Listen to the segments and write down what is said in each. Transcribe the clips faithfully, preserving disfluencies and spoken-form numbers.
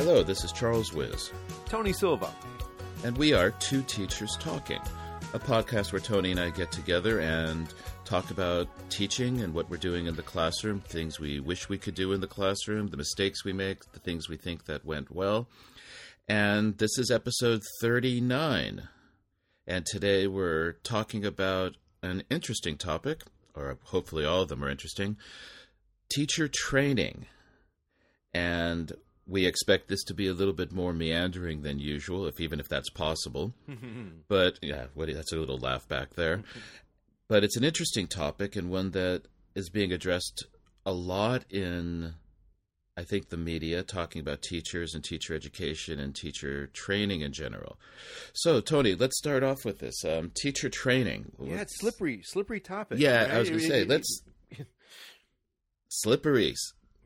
Hello, this is Charles Wiz, Tony Silva, and we are Two Teachers Talking, a podcast where Tony and I get together and talk about teaching and what we're doing in the classroom, things we wish we could do in the classroom, the mistakes we make, the things we think that went well. And this is episode thirty-nine. And today we're talking about an interesting topic, or hopefully all of them are interesting, teacher training. And we expect this to be a little bit more meandering than usual, if even if that's possible. But yeah, what, that's a little laugh back there. But it's an interesting topic and one that is being addressed a lot in, I think, the media, talking about teachers and teacher education and teacher training in general. So, Tony, let's start off with this. Um, teacher training. Yeah, let's... it's slippery, slippery topic. Yeah, right? I was going to say, let's... slippery.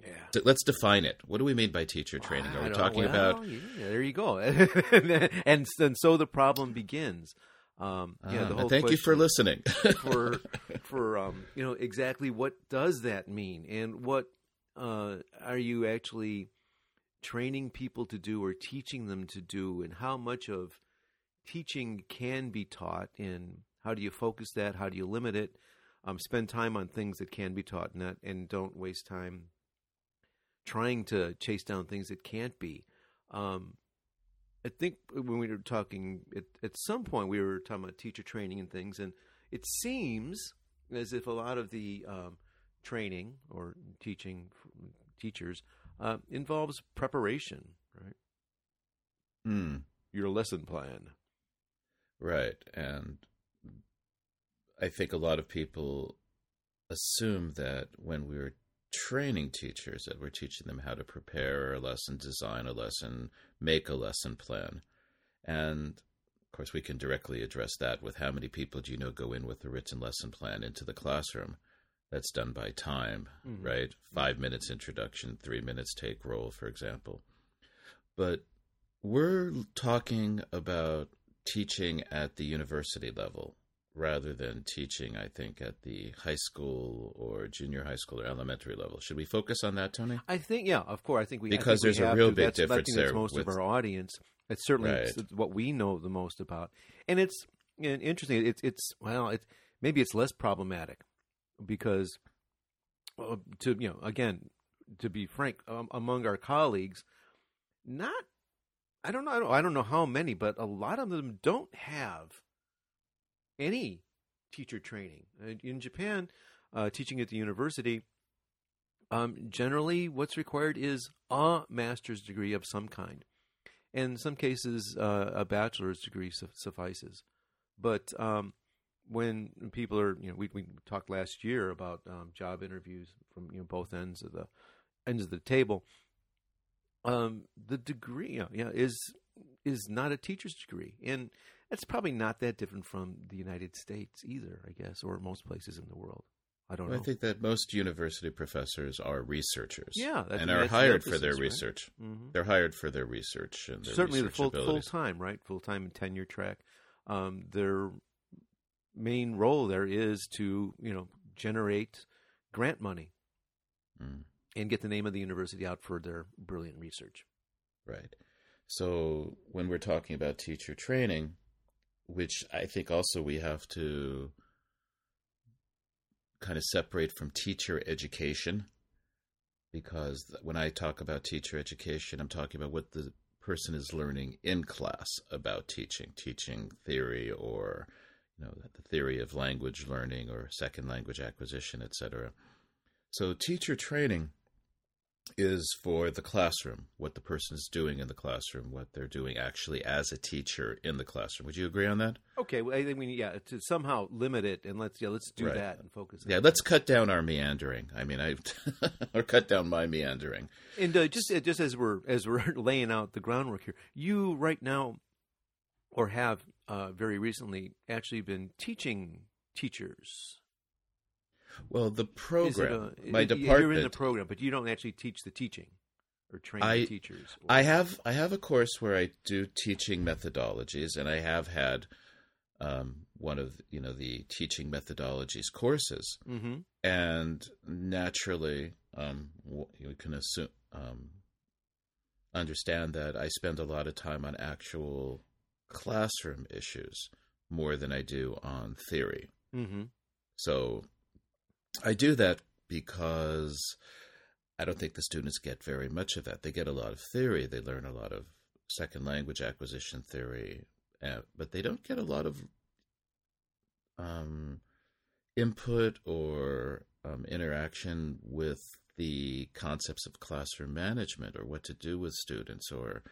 Yeah. Let's define it. What do we mean by teacher training? Are we talking well, about? Yeah, there you go. and and so the problem begins. Um, yeah. Um, the whole thank you for listening. for for um, you know exactly what does that mean, and what uh, are you actually training people to do or teaching them to do, and how much of teaching can be taught, and how do you focus that? How do you limit it? Um, spend time on things that can be taught, not and don't waste time trying to chase down things that can't be. Um, I think when we were talking, at, at some point we were talking about teacher training and things, and it seems as if a lot of the um, training or teaching teachers uh, involves preparation, right? Mm. Your lesson plan. Right, and I think a lot of people assume that when we were training teachers that we're teaching them how to prepare a lesson, design a lesson, make a lesson plan. And of course we can directly address that with how many people do you know go in with a written lesson plan into the classroom. That's done by time, mm-hmm. right? Five mm-hmm. minutes introduction, three minutes take roll, for example. But we're talking about teaching at the university level, rather than teaching, I think, at the high school or junior high school or elementary level. Should we focus on that, Tony? I think, yeah, of course. I think we Because think there's we a real to. big that's, difference that's there. That's most with... of our audience. It's certainly right. what we know the most about. And it's and interesting. It's, it's well, it's, maybe it's less problematic because, uh, to you know, again, to be frank, um, among our colleagues, not, I don't know, I don't, I don't know how many, but a lot of them don't have any teacher training. In Japan, uh, teaching at the university, um, generally what's required is a master's degree of some kind. And in some cases, uh, a bachelor's degree su- suffices. But um, when people are, you know, we, we talked last year about um, job interviews from you know both ends of the ends of the table. Um, the degree, you know, is is not a teacher's degree, and that's probably not that different from the United States either, I guess, or most places in the world. I don't well, know. I think that most university professors are researchers. Yeah. And are hired for their research. Right? Mm-hmm. They're hired for their research. and their Certainly research the full, full time, right? Full time and tenure track. Um, their main role there is to, you know, generate grant money mm. and get the name of the university out for their brilliant research. Right. So when we're talking about teacher training, which I think also we have to kind of separate from teacher education, because when I talk about teacher education, I'm talking about what the person is learning in class about teaching, teaching theory or, you know, the theory of language learning or second language acquisition, et cetera. So teacher training is for the classroom, what the person is doing in the classroom, what they're doing actually as a teacher in the classroom. Would you agree on that? Okay. Well, I mean, yeah, to somehow limit it, and let's yeah, let's do right. that and focus. Yeah, on let's that. cut down our meandering. I mean, I or cut down my meandering. And uh, just just as we're as we're laying out the groundwork here, you right now, or have uh, very recently actually been teaching teachers. Well, the program, a, my it, department. You're in the program, but you don't actually teach the teaching or train I, the teachers. Or... I have I have a course where I do teaching methodologies, and I have had um, one of you know the teaching methodologies courses, mm-hmm. and naturally, um, you can assume um, understand that I spend a lot of time on actual classroom issues more than I do on theory. Mm-hmm. So I do that because I don't think the students get very much of that. They get a lot of theory. They learn a lot of second language acquisition theory, but they don't get a lot of um, input or um, interaction with the concepts of classroom management or what to do with students or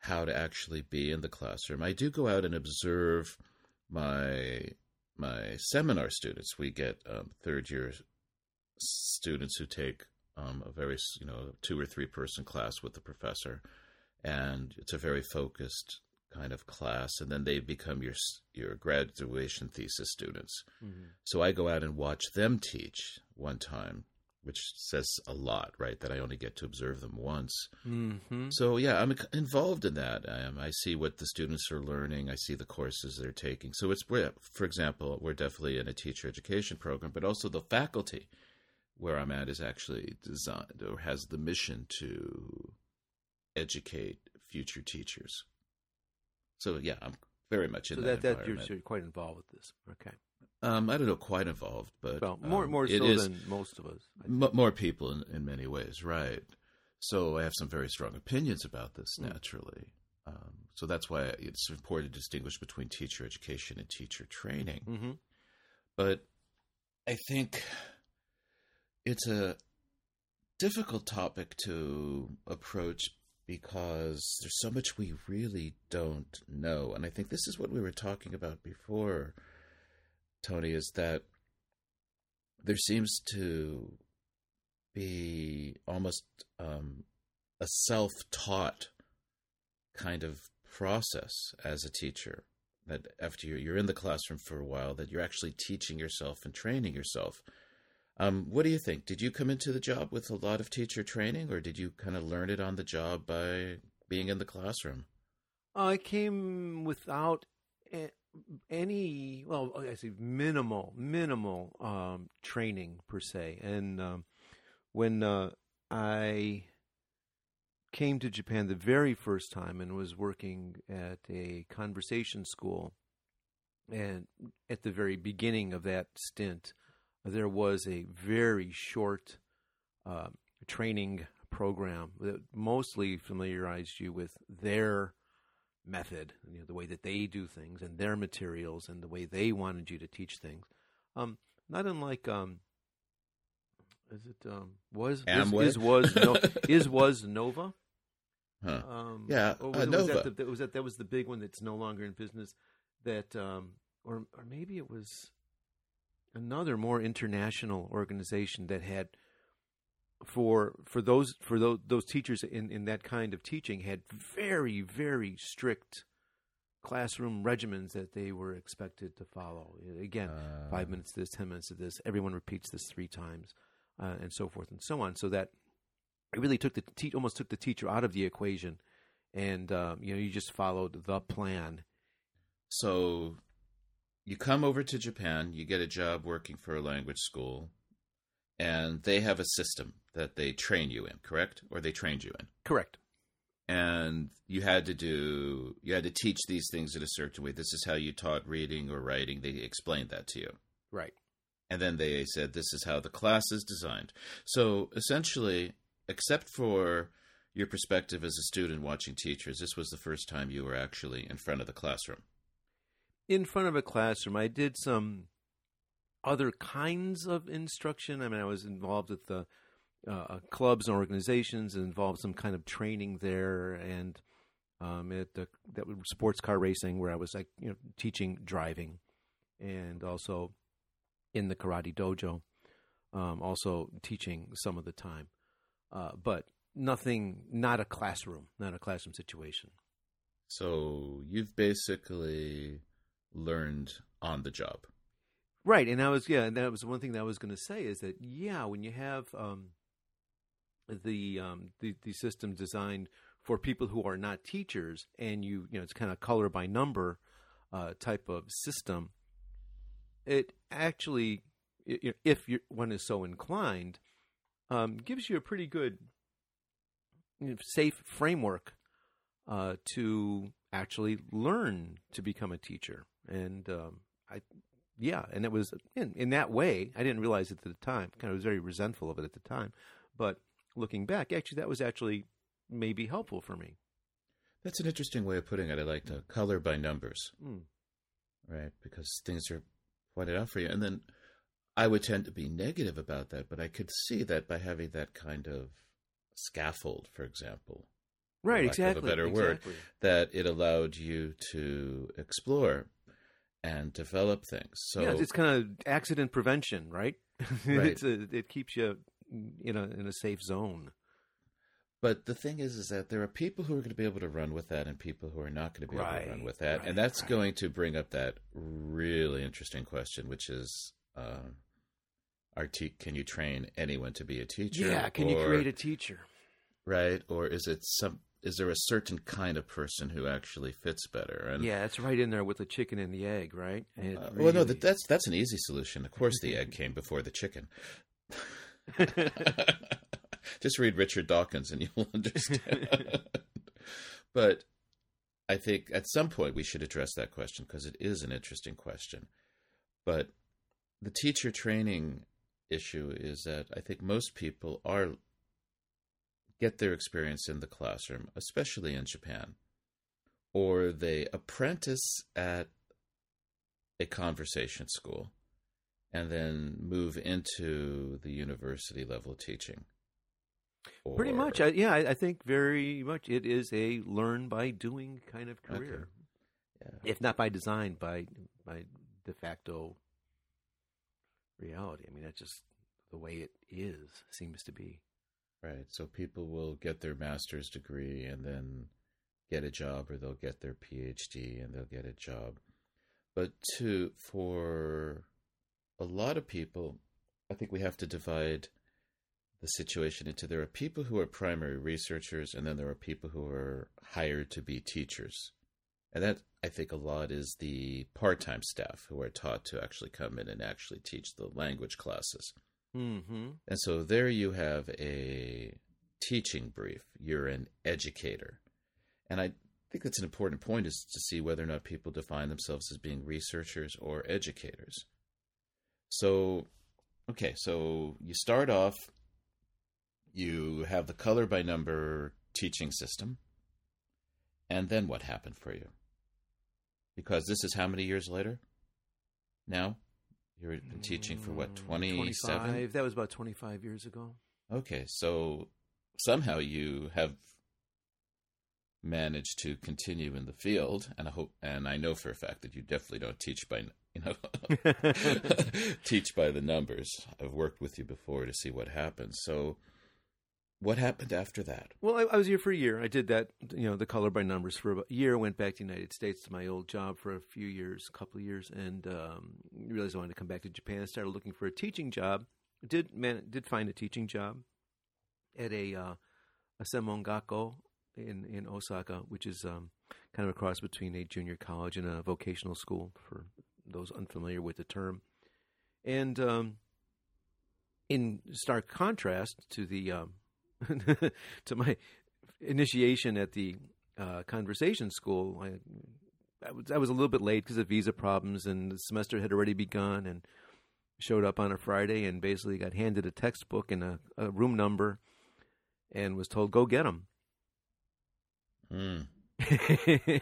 how to actually be in the classroom. I do go out and observe my my seminar students. We get um, third year students who take um, a very, you know, two or three person class with the professor, and it's a very focused kind of class. And then they become your your graduation thesis students. Mm-hmm. So I go out and watch them teach one time, which says a lot, right? That I only get to observe them once. Mm-hmm. So yeah, I'm involved in that. I, am, I see what the students are learning. I see the courses they're taking. So it's, we're, for example, we're definitely in a teacher education program, but also the faculty where I'm at is actually designed or has the mission to educate future teachers. So yeah, I'm very much in so that, that environment. So that you're quite involved with this. Okay. Um, I don't know, quite involved, but well, more um, more so is, than most of us. M- more people in, in many ways, right? So I have some very strong opinions about this, naturally. Mm. Um, so that's why it's important to distinguish between teacher education and teacher training. Mm-hmm. But I think it's a difficult topic to approach because there's so much we really don't know, and I think this is what we were talking about before, Tony, is that there seems to be almost um, a self-taught kind of process as a teacher, that after you're, you're in the classroom for a while, that you're actually teaching yourself and training yourself. Um, what do you think? Did you come into the job with a lot of teacher training, or did you kind of learn it on the job by being in the classroom? I came without a- any, well, I say minimal, minimal um, training per se. And um, when uh, I came to Japan the very first time and was working at a conversation school, and at the very beginning of that stint, there was a very short uh, training program that mostly familiarized you with their method, you know, the way that they do things and their materials and the way they wanted you to teach things. Um, not unlike, um, is it um, was is, is was no, is was Nova? Huh. Um, yeah, was, uh, Nova. Was that, the, was that that was the big one that's no longer in business. That um, or or maybe it was another more international organization that had for for those for those, those teachers in, in that kind of teaching had very, very strict classroom regimens that they were expected to follow. Again, uh, five minutes of this, ten minutes of this, everyone repeats this three times, uh, and so forth and so on. So that it really took the te- almost took the teacher out of the equation, and uh, you know, you just followed the plan. So you come over to Japan, you get a job working for a language school, and they have a system that they train you in, correct? Or they trained you in. Correct. And you had to do, you had to teach these things in a certain way. This is how you taught reading or writing. They explained that to you. Right. And then they said, this is how the class is designed. So essentially, except for your perspective as a student watching teachers, this was the first time you were actually in front of the classroom. In front of a classroom. I did some other kinds of instruction. I mean, I was involved with the uh, clubs and organizations, and involved some kind of training there, and um, at the, that was sports car racing, where I was like, you know, teaching driving, and also in the karate dojo, um, also teaching some of the time, uh, but nothing, not a classroom, not a classroom situation. So you've basically learned on the job. Right, and I was yeah, and that was one thing that I was going to say is that yeah, when you have um, the, um, the the system designed for people who are not teachers, and you you know it's kind of color by number uh, type of system, it actually, it, if you're, one is so inclined, um, gives you a pretty good safe framework uh, to actually learn to become a teacher. And um, I, yeah, and it was in, in that way, I didn't realize it at the time, kind of was very resentful of it at the time. But looking back, actually, that was actually maybe helpful for me. That's an interesting way of putting it. I like the color by numbers, mm. right? Because things are pointed out for you. And then I would tend to be negative about that, but I could see that by having that kind of scaffold, for example. Right, for lack exactly. of a better exactly. word, that it allowed you to explore and develop things. So yeah, it's kind of accident prevention, right? right. It's a, it keeps you in a in a safe zone. But the thing is, is that there are people who are going to be able to run with that and people who are not going to be right, able to run with that. Right, and that's right. going to bring up that really interesting question, which is, um, are te- can you train anyone to be a teacher? Yeah, can or, you create a teacher? Right. Or is it some, is there a certain kind of person who actually fits better? And yeah, it's right in there with the chicken and the egg, right? And uh, really... Well, no, that, that's, that's an easy solution. Of course, the egg came before the chicken. Just read Richard Dawkins and you'll understand. But I think at some point we should address that question because it is an interesting question. But the teacher training issue is that I think most people are get their experience in the classroom, especially in Japan, or they apprentice at a conversation school and then move into the university level teaching. Or... Pretty much. I, yeah, I, I think very much it is a learn by doing kind of career. Okay. Yeah. If not by design, by by de facto reality. I mean, that's just the way it is, seems to be. Right. So people will get their master's degree and then get a job, or they'll get their P H D and they'll get a job. But to for a lot of people, I think we have to divide the situation into there are people who are primary researchers and then there are people who are hired to be teachers. And that, I think, a lot is the part-time staff who are taught to actually come in and actually teach the language classes. Mm-hmm. And so there you have a teaching brief. You're an educator. And I think that's an important point, is to see whether or not people define themselves as being researchers or educators. So, okay, so you start off... You have the color by number teaching system. And then what happened for you? Because this is how many years later? Now? You've been teaching for what, twenty-seven? twenty-five. That was about twenty-five years ago. Okay, so somehow you have managed to continue in the field, and I hope, and I know for a fact that you definitely don't teach by, you know, teach by the numbers. I've worked with you before to see what happens. So what happened after that? Well, I, I was here for a year. I did that, you know, the color by numbers for a year. Went back to the United States to my old job for a few years, a couple of years, and um, realized I wanted to come back to Japan. I started looking for a teaching job. Did man did find a teaching job at a, uh, a Semongako in, in Osaka, which is um, kind of a cross between a junior college and a vocational school, for those unfamiliar with the term. And um, in stark contrast to the um, to my initiation at the uh, conversation school, I, I, was, I was a little bit late because of visa problems, and the semester had already begun, and showed up on a Friday and basically got handed a textbook and a, a room number and was told, go get them. Mm.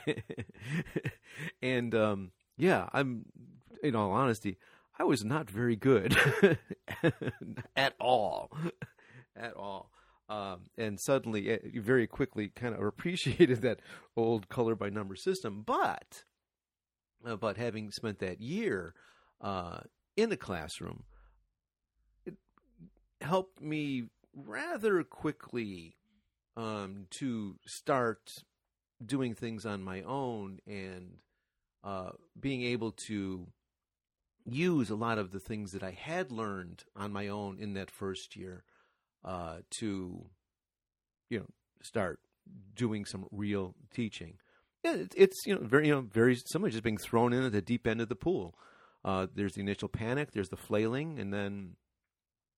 And um, yeah, I'm, in all honesty, I was not very good at all, at all. Um, and suddenly, very quickly, kind of appreciated that old color by number system. But, uh, but having spent that year uh, in the classroom, it helped me rather quickly um, to start doing things on my own and uh, being able to use a lot of the things that I had learned on my own in that first year. Uh, to, you know, start doing some real teaching. Yeah, it, it's, you know, very, you know, very similar, just being thrown in at the deep end of the pool. Uh, there's the initial panic, there's the flailing, and then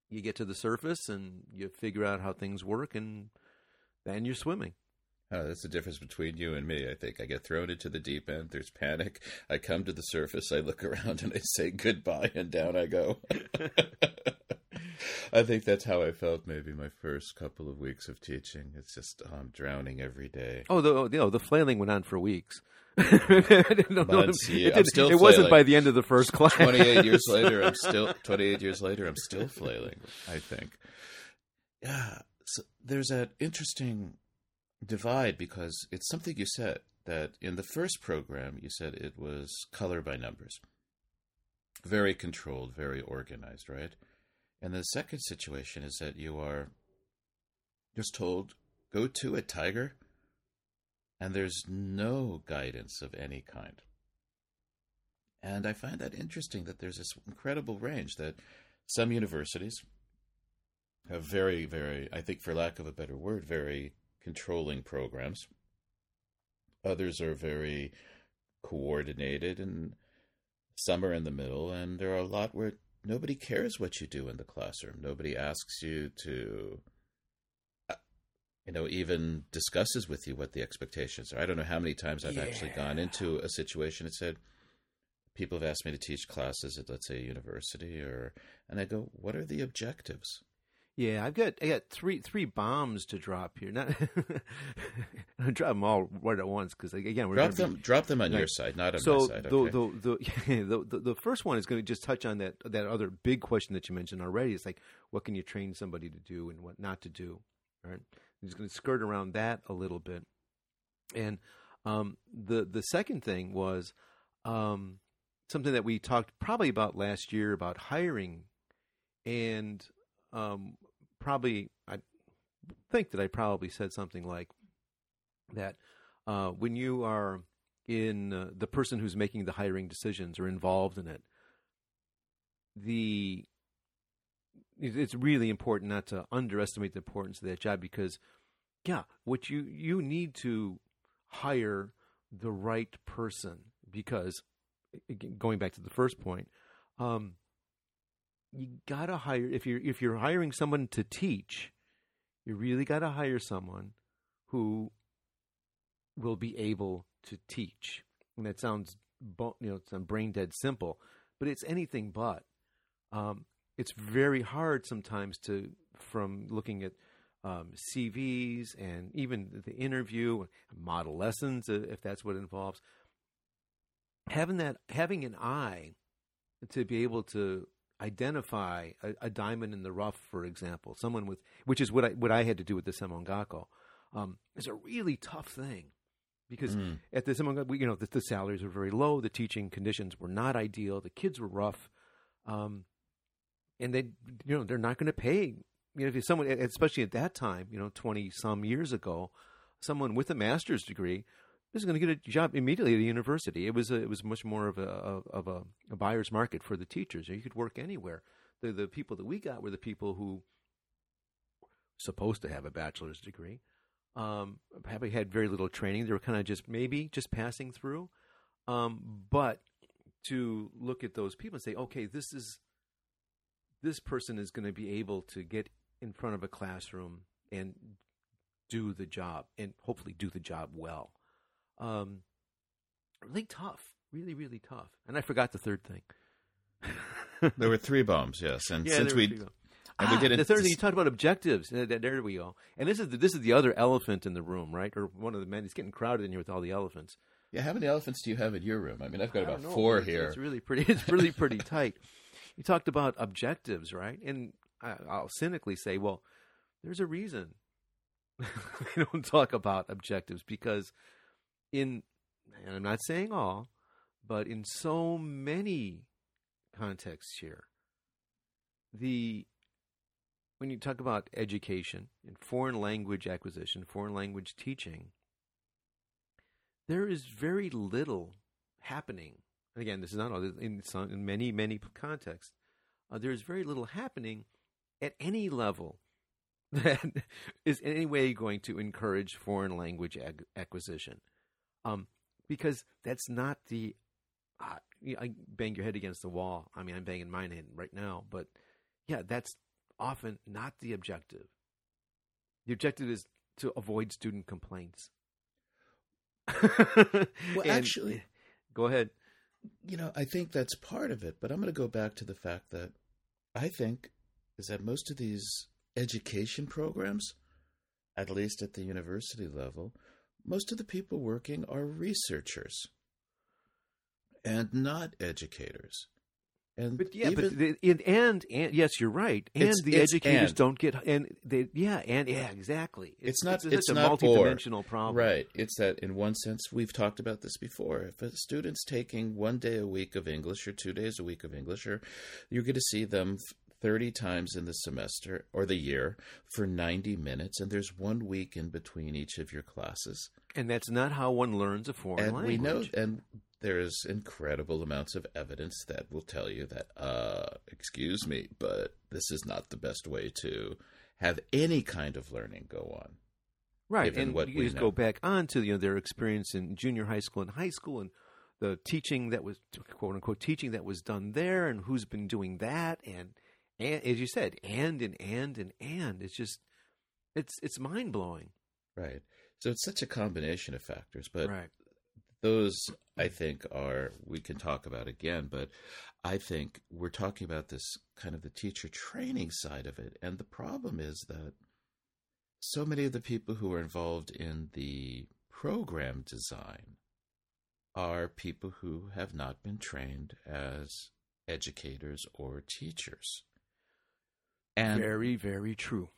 you get to the surface and you figure out how things work, and then you're swimming. Oh, that's the difference between you and me, I think. I get thrown into the deep end. There's panic. I come to the surface. I look around and I say goodbye, and down I go. I think that's how I felt maybe my first couple of weeks of teaching. It's just oh, I'm drowning every day. Oh, the, you know, the flailing went on for weeks. Months, yeah. It, I'm still it wasn't by the end of the first class. twenty-eight years later, I'm still twenty-eight years later, I'm still flailing, I think. Yeah, so there's that interesting divide, because it's something you said that in the first program, you said it was color by numbers. Very controlled, very organized, right? And the second situation is that you are just told, go to a tiger, and there's no guidance of any kind. And I find that interesting that there's this incredible range that some universities have very, very, I think for lack of a better word, very controlling programs. Others are very coordinated, and some are in the middle, and there are a lot where nobody cares what you do in the classroom. Nobody asks you to, you know, even discusses with you what the expectations are. I don't know how many times I've yeah. actually gone into a situation and said, people have asked me to teach classes at, let's say, a university, or, and I go, what are the objectives? Yeah, I've got I got three three bombs to drop here. Not I'll drop them all right at once, because again, we're drop them be, drop them on like, your side, not on so my side. So the, okay. the, the, the the first one is going to just touch on that that other big question that you mentioned already. It's like, what can you train somebody to do and what not to do? All right, I'm just going to skirt around that a little bit. And um, the the second thing was um, something that we talked probably about last year about hiring, and um, probably, I think that I probably said something like that uh, when you are in uh, the person who's making the hiring decisions or involved in it, the it's really important not to underestimate the importance of that job, because, yeah, what you, you need to hire the right person, because going back to the first point, um, you gotta hire if you're if you're hiring someone to teach, you really gotta hire someone who will be able to teach. And that sounds, you know, it's brain dead simple, but it's anything but. Um, it's very hard sometimes to from looking at um, C Vs and even the interview, model lessons if that's what it involves. Having that having an eye to be able to identify a, a diamond in the rough, for example, someone with, which is what I what I had to do with the Semongako, um, is a really tough thing, because mm. at the Semongako, you know, the, the salaries were very low, the teaching conditions were not ideal, the kids were rough, um, and they, you know, they're not going to pay. You know, if someone, especially at that time, you know, twenty some years ago, someone with a master's degree is going to get a job immediately at a university. It was a, it was much more of a of a, a buyer's market for the teachers. You could work anywhere. The the people that we got were the people who were supposed to have a bachelor's degree, um, probably had very little training. They were kind of just maybe just passing through. Um, but to look at those people and say, okay, this is this person is going to be able to get in front of a classroom and do the job, and hopefully do the job well. Um, really tough, really, really tough. And I forgot the third thing. There were three bombs, yes. And yeah, since we, and ah, we the third thing you talked about objectives. There we go. And this is the, this is the other elephant in the room, right? Or one of the men. It's getting crowded in here with all the elephants. Yeah, how many elephants do you have in your room? I mean, I've got about know, four it's, here. It's really pretty. It's really pretty tight. You talked about objectives, right? And I, I'll cynically say, well, there's a reason we don't talk about objectives, because in, and I'm not saying all, but in so many contexts here, the when you talk about education and foreign language acquisition, foreign language teaching, there is very little happening. And again, this is not all. In, some, in many, many contexts, uh, there is very little happening at any level that is in any way going to encourage foreign language ag- acquisition. Um, because that's not the, uh, I bang your head against the wall. I mean, I'm banging mine in right now, but yeah, that's often not the objective. The objective is to avoid student complaints. Well, and, actually, go ahead. You know, I think that's part of it, but I'm going to go back to the fact that I think is that most of these education programs, at least at the university level, most of the people working are researchers and not educators. And but yeah, even, but the, and, and and yes, you're right. And it's, the it's educators and. don't get and they yeah and yeah exactly. It's, it's not it's, it's, it's a not multi-dimensional or. problem, right? It's that in one sense we've talked about this before. If a student's taking one day a week of English or two days a week of English, or you're going to see them thirty times in the semester or the year for ninety minutes, and there's one week in between each of your classes. And that's not how one learns a foreign and language. And we know and. There's incredible amounts of evidence that will tell you that, uh, excuse me, but this is not the best way to have any kind of learning go on. Right. And what you we just know. go back on to, you know, their experience in junior high school and high school and the teaching that was, quote unquote, teaching that was done there and who's been doing that. And, and as you said, and, and, and, and, and it's just, it's, it's mind blowing. Right. So it's such a combination of factors, but right. Those, I think, are we can talk about again, but I think we're talking about this kind of the teacher training side of it. And the problem is that so many of the people who are involved in the program design are people who have not been trained as educators or teachers. And very, very true.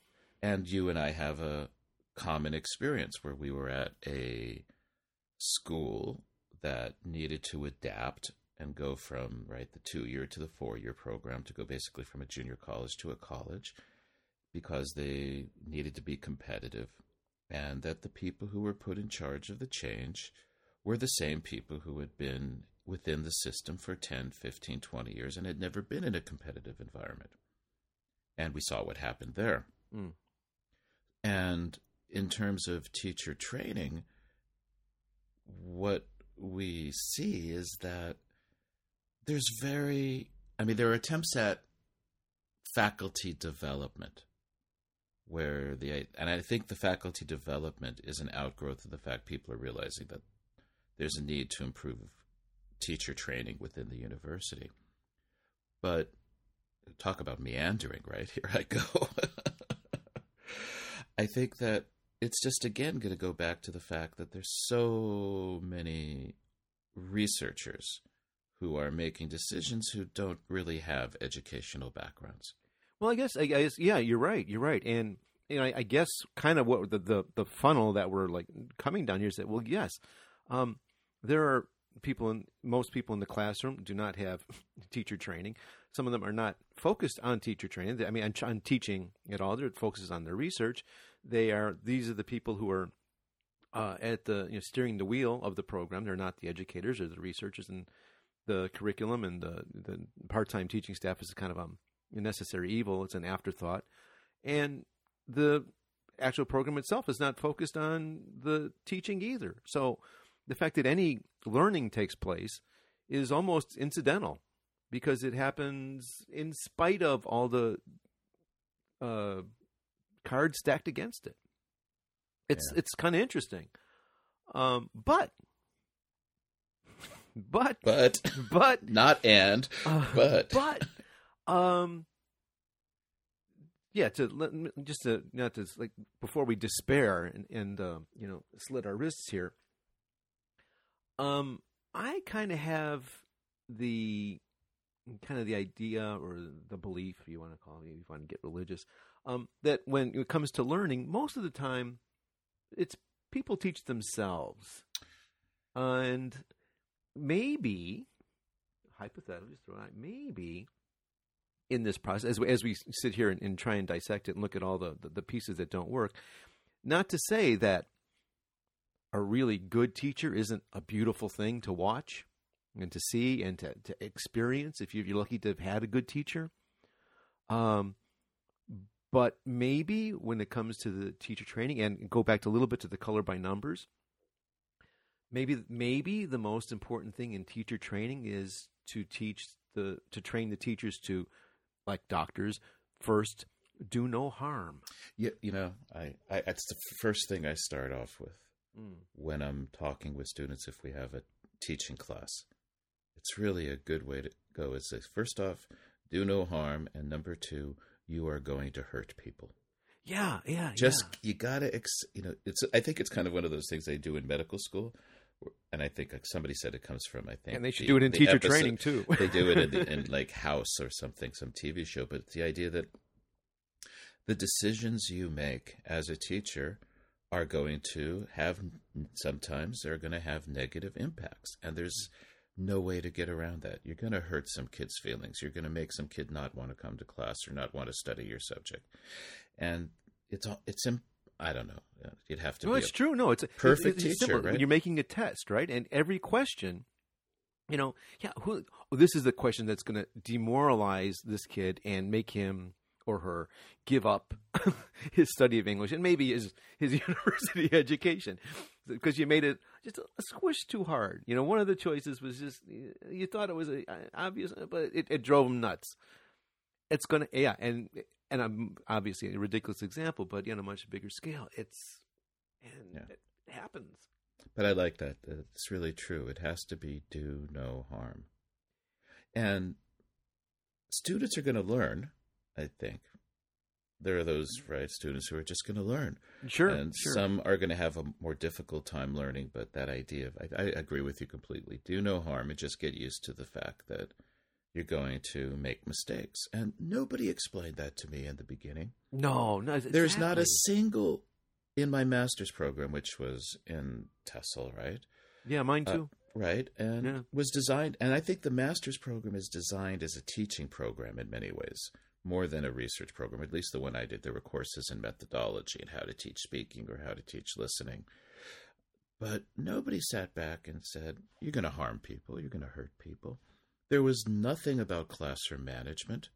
And you and I have a common experience where we were at a school that needed to adapt and go from right the two-year to the four-year program to go basically from a junior college to a college because they needed to be competitive, and that the people who were put in charge of the change were the same people who had been within the system for ten, fifteen, twenty years and had never been in a competitive environment. And we saw what happened there. Mm. And in terms of teacher training, what we see is that there's very, I mean, there are attempts at faculty development where the, and I think the faculty development is an outgrowth of the fact people are realizing that there's a need to improve teacher training within the university. But talk about meandering, right? Here I go. I think that it's just, again, going to go back to the fact that there's so many researchers who are making decisions who don't really have educational backgrounds. Well, I guess, I guess yeah, you're right. You're right. And you know, I, I guess kind of what the, the, the funnel that we're like coming down here is that, well, yes, um, there are people in – most people in the classroom do not have teacher training. Some of them are not focused on teacher training. I mean, on, on teaching at all. They're focused on their research. They are. These are the people who are uh, at the you know, steering the wheel of the program. They're not the educators or the researchers, and the curriculum and the, the part-time teaching staff is kind of um, a necessary evil. It's an afterthought, and the actual program itself is not focused on the teaching either. So the fact that any learning takes place is almost incidental because it happens in spite of all the. Uh, cards stacked against it. It's yeah. It's kind of interesting. Um, but, but, but, but, not and, uh, but, but, um, yeah, to just to not to like before we despair and, and uh, you know, slit our wrists here. Um, I kind of have the kind of the idea or the belief, if you want to call it, if you want to get religious. Um, that when it comes to learning, most of the time, it's people teach themselves. And maybe, hypothetically, just throw it out, maybe in this process, as we, as we sit here and, and try and dissect it and look at all the, the, the pieces that don't work, not to say that a really good teacher isn't a beautiful thing to watch and to see and to, to experience if you're lucky to have had a good teacher. Um. But maybe when it comes to the teacher training, and go back to a little bit to the color by numbers, maybe maybe the most important thing in teacher training is to teach the to train the teachers to, like doctors, first do no harm. Yeah, you know, I, I that's the first thing I start off with mm. when I'm talking with students. If we have a teaching class, it's really a good way to go. Is this, first off, do no harm, and number two, you are going to hurt people. Yeah, yeah. Just yeah. you gotta, ex- you know, it's. I think it's kind of one of those things they do in medical school. And I think somebody said it comes from, I think. And they should the, do it in teacher episode, training too. They do it in, the, in like House or something, some T V show. But the idea that the decisions you make as a teacher are going to have, sometimes they're going to have negative impacts. And there's no way to get around that. You're going to hurt some kid's feelings. You're going to make some kid not want to come to class or not want to study your subject. And it's, it's important. I don't know. You'd have to. No, be it's a true. No, it's a perfect it's, it's teacher, simple. Right? You're making a test, right? And every question, you know, yeah, who, oh, this is the question that's going to demoralize this kid and make him or her give up his study of English and maybe his, his university education because you made it just a squish too hard. You know, one of the choices was just, you thought it was a, obvious, but it, it drove him nuts. It's going to, yeah, and. And I'm obviously a ridiculous example, but on a much bigger scale, it's and yeah. it happens. But I like that. It's really true. It has to be do no harm. And students are going to learn, I think. There are those, right, students who are just going to learn. Sure. And sure. some are going to have a more difficult time learning, but that idea of, I, I agree with you completely. Do no harm and just get used to the fact that you're going to make mistakes. And nobody explained that to me in the beginning. No, no. Exactly. There's not a single in my master's program, which was in TESOL, right? Yeah, mine too. Uh, right. And yeah. was designed. And I think the master's program is designed as a teaching program in many ways, more than a research program. At least the one I did, there were courses in methodology and how to teach speaking or how to teach listening. But nobody sat back and said, you're going to harm people. You're going to hurt people. There was nothing about classroom management,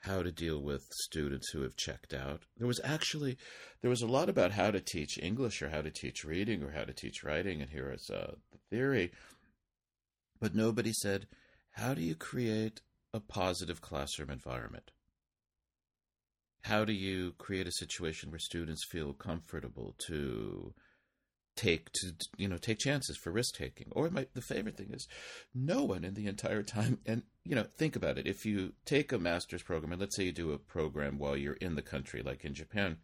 how to deal with students who have checked out. There was actually, there was a lot about how to teach English or how to teach reading or how to teach writing, and here is uh, the theory. But nobody said, how do you create a positive classroom environment? How do you create a situation where students feel comfortable to take to you know take chances for risk taking? Or my the favorite thing is no one in the entire time, and you know think about it, if you take a master's program and let's say you do a program while you're in the country like in Japan,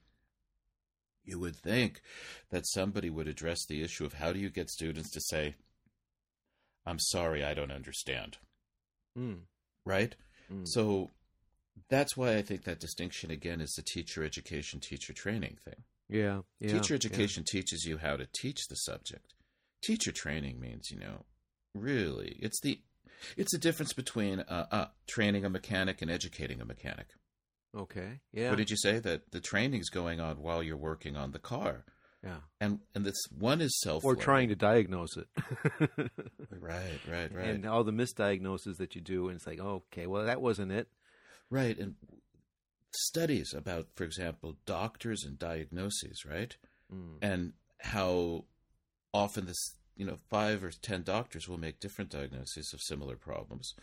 you would think that somebody would address the issue of how do you get students to say, I'm sorry, I don't understand. mm. right mm. So that's why I think that distinction again is the teacher education, teacher training thing. Yeah, yeah. Teacher education yeah. teaches you how to teach the subject. Teacher training means, you know, really, it's the it's the difference between uh, uh, training a mechanic and educating a mechanic. Okay, yeah. What did you say? That the training's going on while you're working on the car. Yeah. And and this one is self-learning. Or trying to diagnose it. Right, right, right. And all the misdiagnoses that you do, and it's like, oh, okay, well, that wasn't it. Right, and studies about, for example, doctors and diagnoses, right? Mm. And how often this, you know, five or ten doctors will make different diagnoses of similar problems,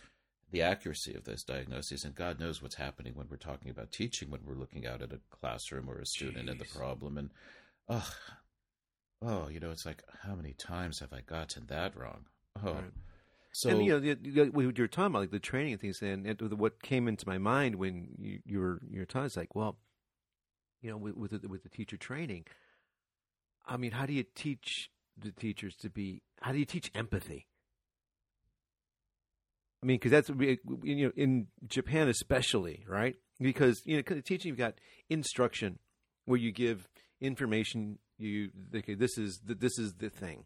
the accuracy of those diagnoses, and God knows what's happening when we're talking about teaching, when we're looking out at a classroom or a student Jeez. and the problem. And, oh, oh, you know, it's like, how many times have I gotten that wrong? Oh, right. So, and, you know, the, the, what you're talking about, like the training and things, and, and what came into my mind when you, you were you're talking is like, well, you know, with with the, with the teacher training, I mean, how do you teach the teachers to be? How do you teach empathy? I mean, because that's you know in Japan especially, right? Because you know, cause teaching, you've got instruction where you give information. You okay, this is the, this is the thing,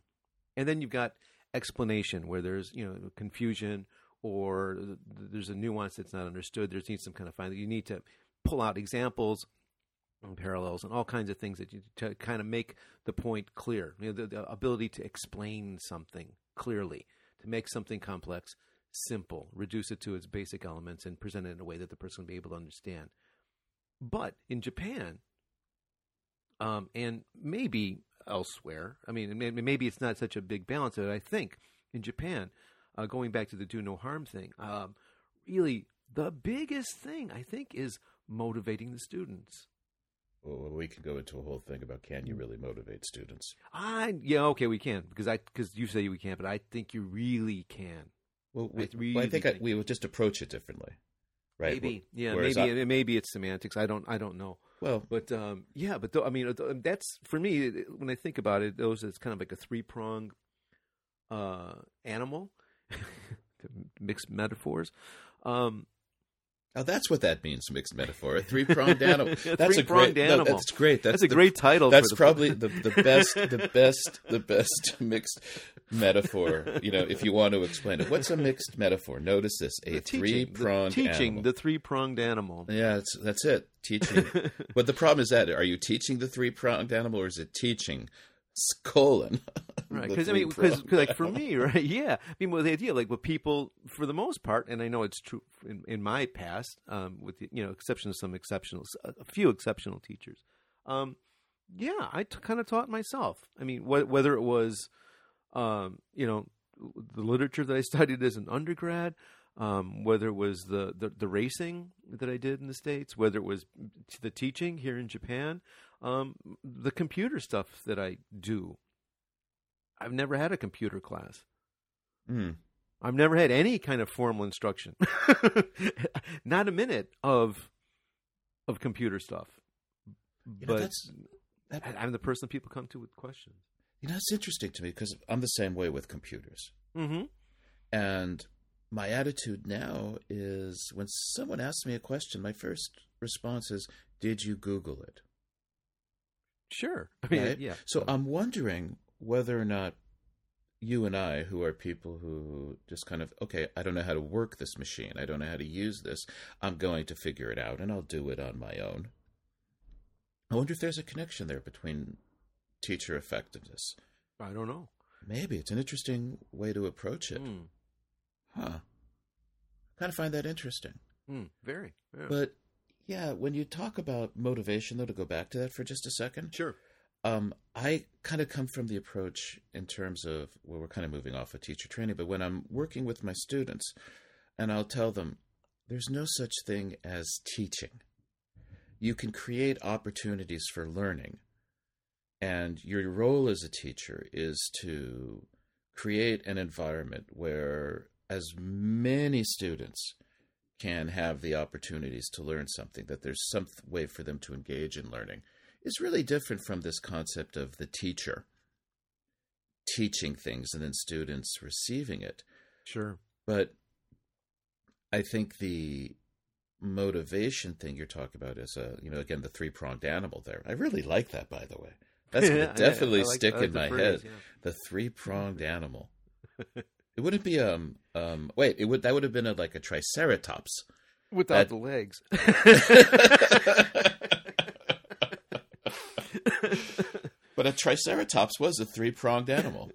and then you've got explanation where there's you know confusion or there's a nuance that's not understood. There's needs some kind of finding. You need to pull out examples and parallels and all kinds of things that you to kind of make the point clear. You know, the, the ability to explain something clearly, to make something complex simple, reduce it to its basic elements, and present it in a way that the person will be able to understand. But in Japan, um, and maybe elsewhere, I mean, maybe it's not such a big balance, but I think in Japan, uh, going back to the do no harm thing, um, really the biggest thing, I think, is motivating the students. Well, we could go into a whole thing about can you really motivate students? I yeah, okay, we can, because I because you say we can't, but I think you really can. Well, we, I, really well, I think, think I, we would just approach it differently, right? Maybe, well, yeah, maybe I, maybe it's semantics. I don't, I don't know. Well, but um, yeah, but th- I mean, that's for me when I think about it. Those it's kind of like a three pronged uh, animal, mixed metaphors. Um, Oh, that's what that means, mixed metaphor. A three-pronged animal. That's a great animal. No, that's great. That's, that's a the, great title. That's for the probably the, the best, the best, the best mixed metaphor, you know, if you want to explain it. What's a mixed metaphor? Notice this. A teaching, three-pronged the teaching, animal. Teaching the three-pronged animal. Yeah, that's, that's it. Teaching. But the problem is that, are you teaching the three-pronged animal or is it teaching? Colon. Right. Because, I mean, because, like, for me, right? Yeah. I mean, well, the idea, like, with people, for the most part, and I know it's true in, in my past, um, with, the, you know, exception of some exceptional, a few exceptional teachers. Um, yeah, I t- kind of taught myself. I mean, wh- whether it was, um, you know, the literature that I studied as an undergrad, um, whether it was the, the, the racing that I did in the States, whether it was the teaching here in Japan, Um, the computer stuff that I do. I've never had a computer class. Mm. I've never had any kind of formal instruction. Not a minute of of computer stuff. You but know, that's, that, I, I'm the person people come to with questions. You know, it's interesting to me because I'm the same way with computers. Mm-hmm. And my attitude now is when someone asks me a question, my first response is, did you Google it? Sure. I mean, right? Yeah. So I'm wondering whether or not you and I, who are people who just kind of, okay, I don't know how to work this machine. I don't know how to use this. I'm going to figure it out, and I'll do it on my own. I wonder if there's a connection there between teacher effectiveness. I don't know. Maybe. It's an interesting way to approach it. Mm. Huh. I kind of find that interesting. Mm, very. Yeah. But... yeah, when you talk about motivation, though, to go back to that for just a second. Sure. Um, I kind of come from the approach in terms of, well, we're kind of moving off of teacher training, but when I'm working with my students and I'll tell them, there's no such thing as teaching. You can create opportunities for learning. And your role as a teacher is to create an environment where as many students can have the opportunities to learn something, that there's some way for them to engage in learning, is really different from this concept of the teacher teaching things and then students receiving it. Sure. But I think the motivation thing you're talking about is, a, you know, again, the three-pronged animal there. I really like that, by the way. That's yeah, going to definitely I, I like, stick I like in my phrase, head. Yeah. The three-pronged animal. It wouldn't be um um wait it would that would have been a, like a triceratops without that... the legs. But a triceratops was a three-pronged animal.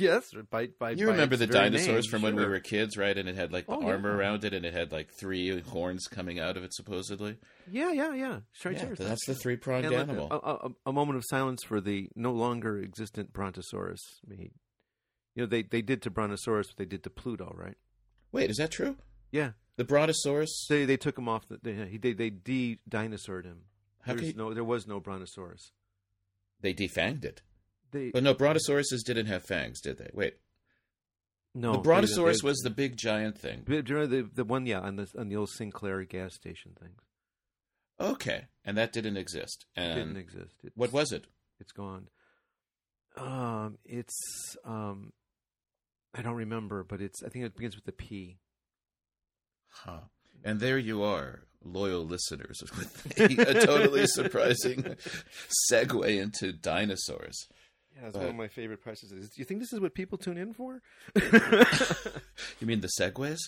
Yes, by by you by remember the dinosaurs name, from sure. when we were kids, right? And it had like the oh, armor yeah. around it, and it had like three horns coming out of it, supposedly. Yeah, yeah, yeah. Triceratops. Yeah, that's the three-pronged and animal. Like a, a, a moment of silence for the no longer existent Brontosaurus. Made. You know, they, they did to Brontosaurus what they did to Pluto, right? Wait, is that true? Yeah. The Brontosaurus? They they took him off. The, they they, they de-dinosaured him. How can you... no, there was no Brontosaurus. They defanged it. They... But no, Brontosauruses didn't have fangs, did they? Wait. No. The Brontosaurus they, they, was the big giant thing. Do you remember the, the one, yeah, on the, on the old Sinclair gas station thing. Okay. And that didn't exist. And it didn't exist. It's, what was it? It's gone. Um, It's... um. I don't remember, but it's. I think it begins with a P. Huh. And there you are, loyal listeners, with a, a totally surprising segue into dinosaurs. Yeah, it's one of my favorite processes. Do you think this is what people tune in for? You mean the segues?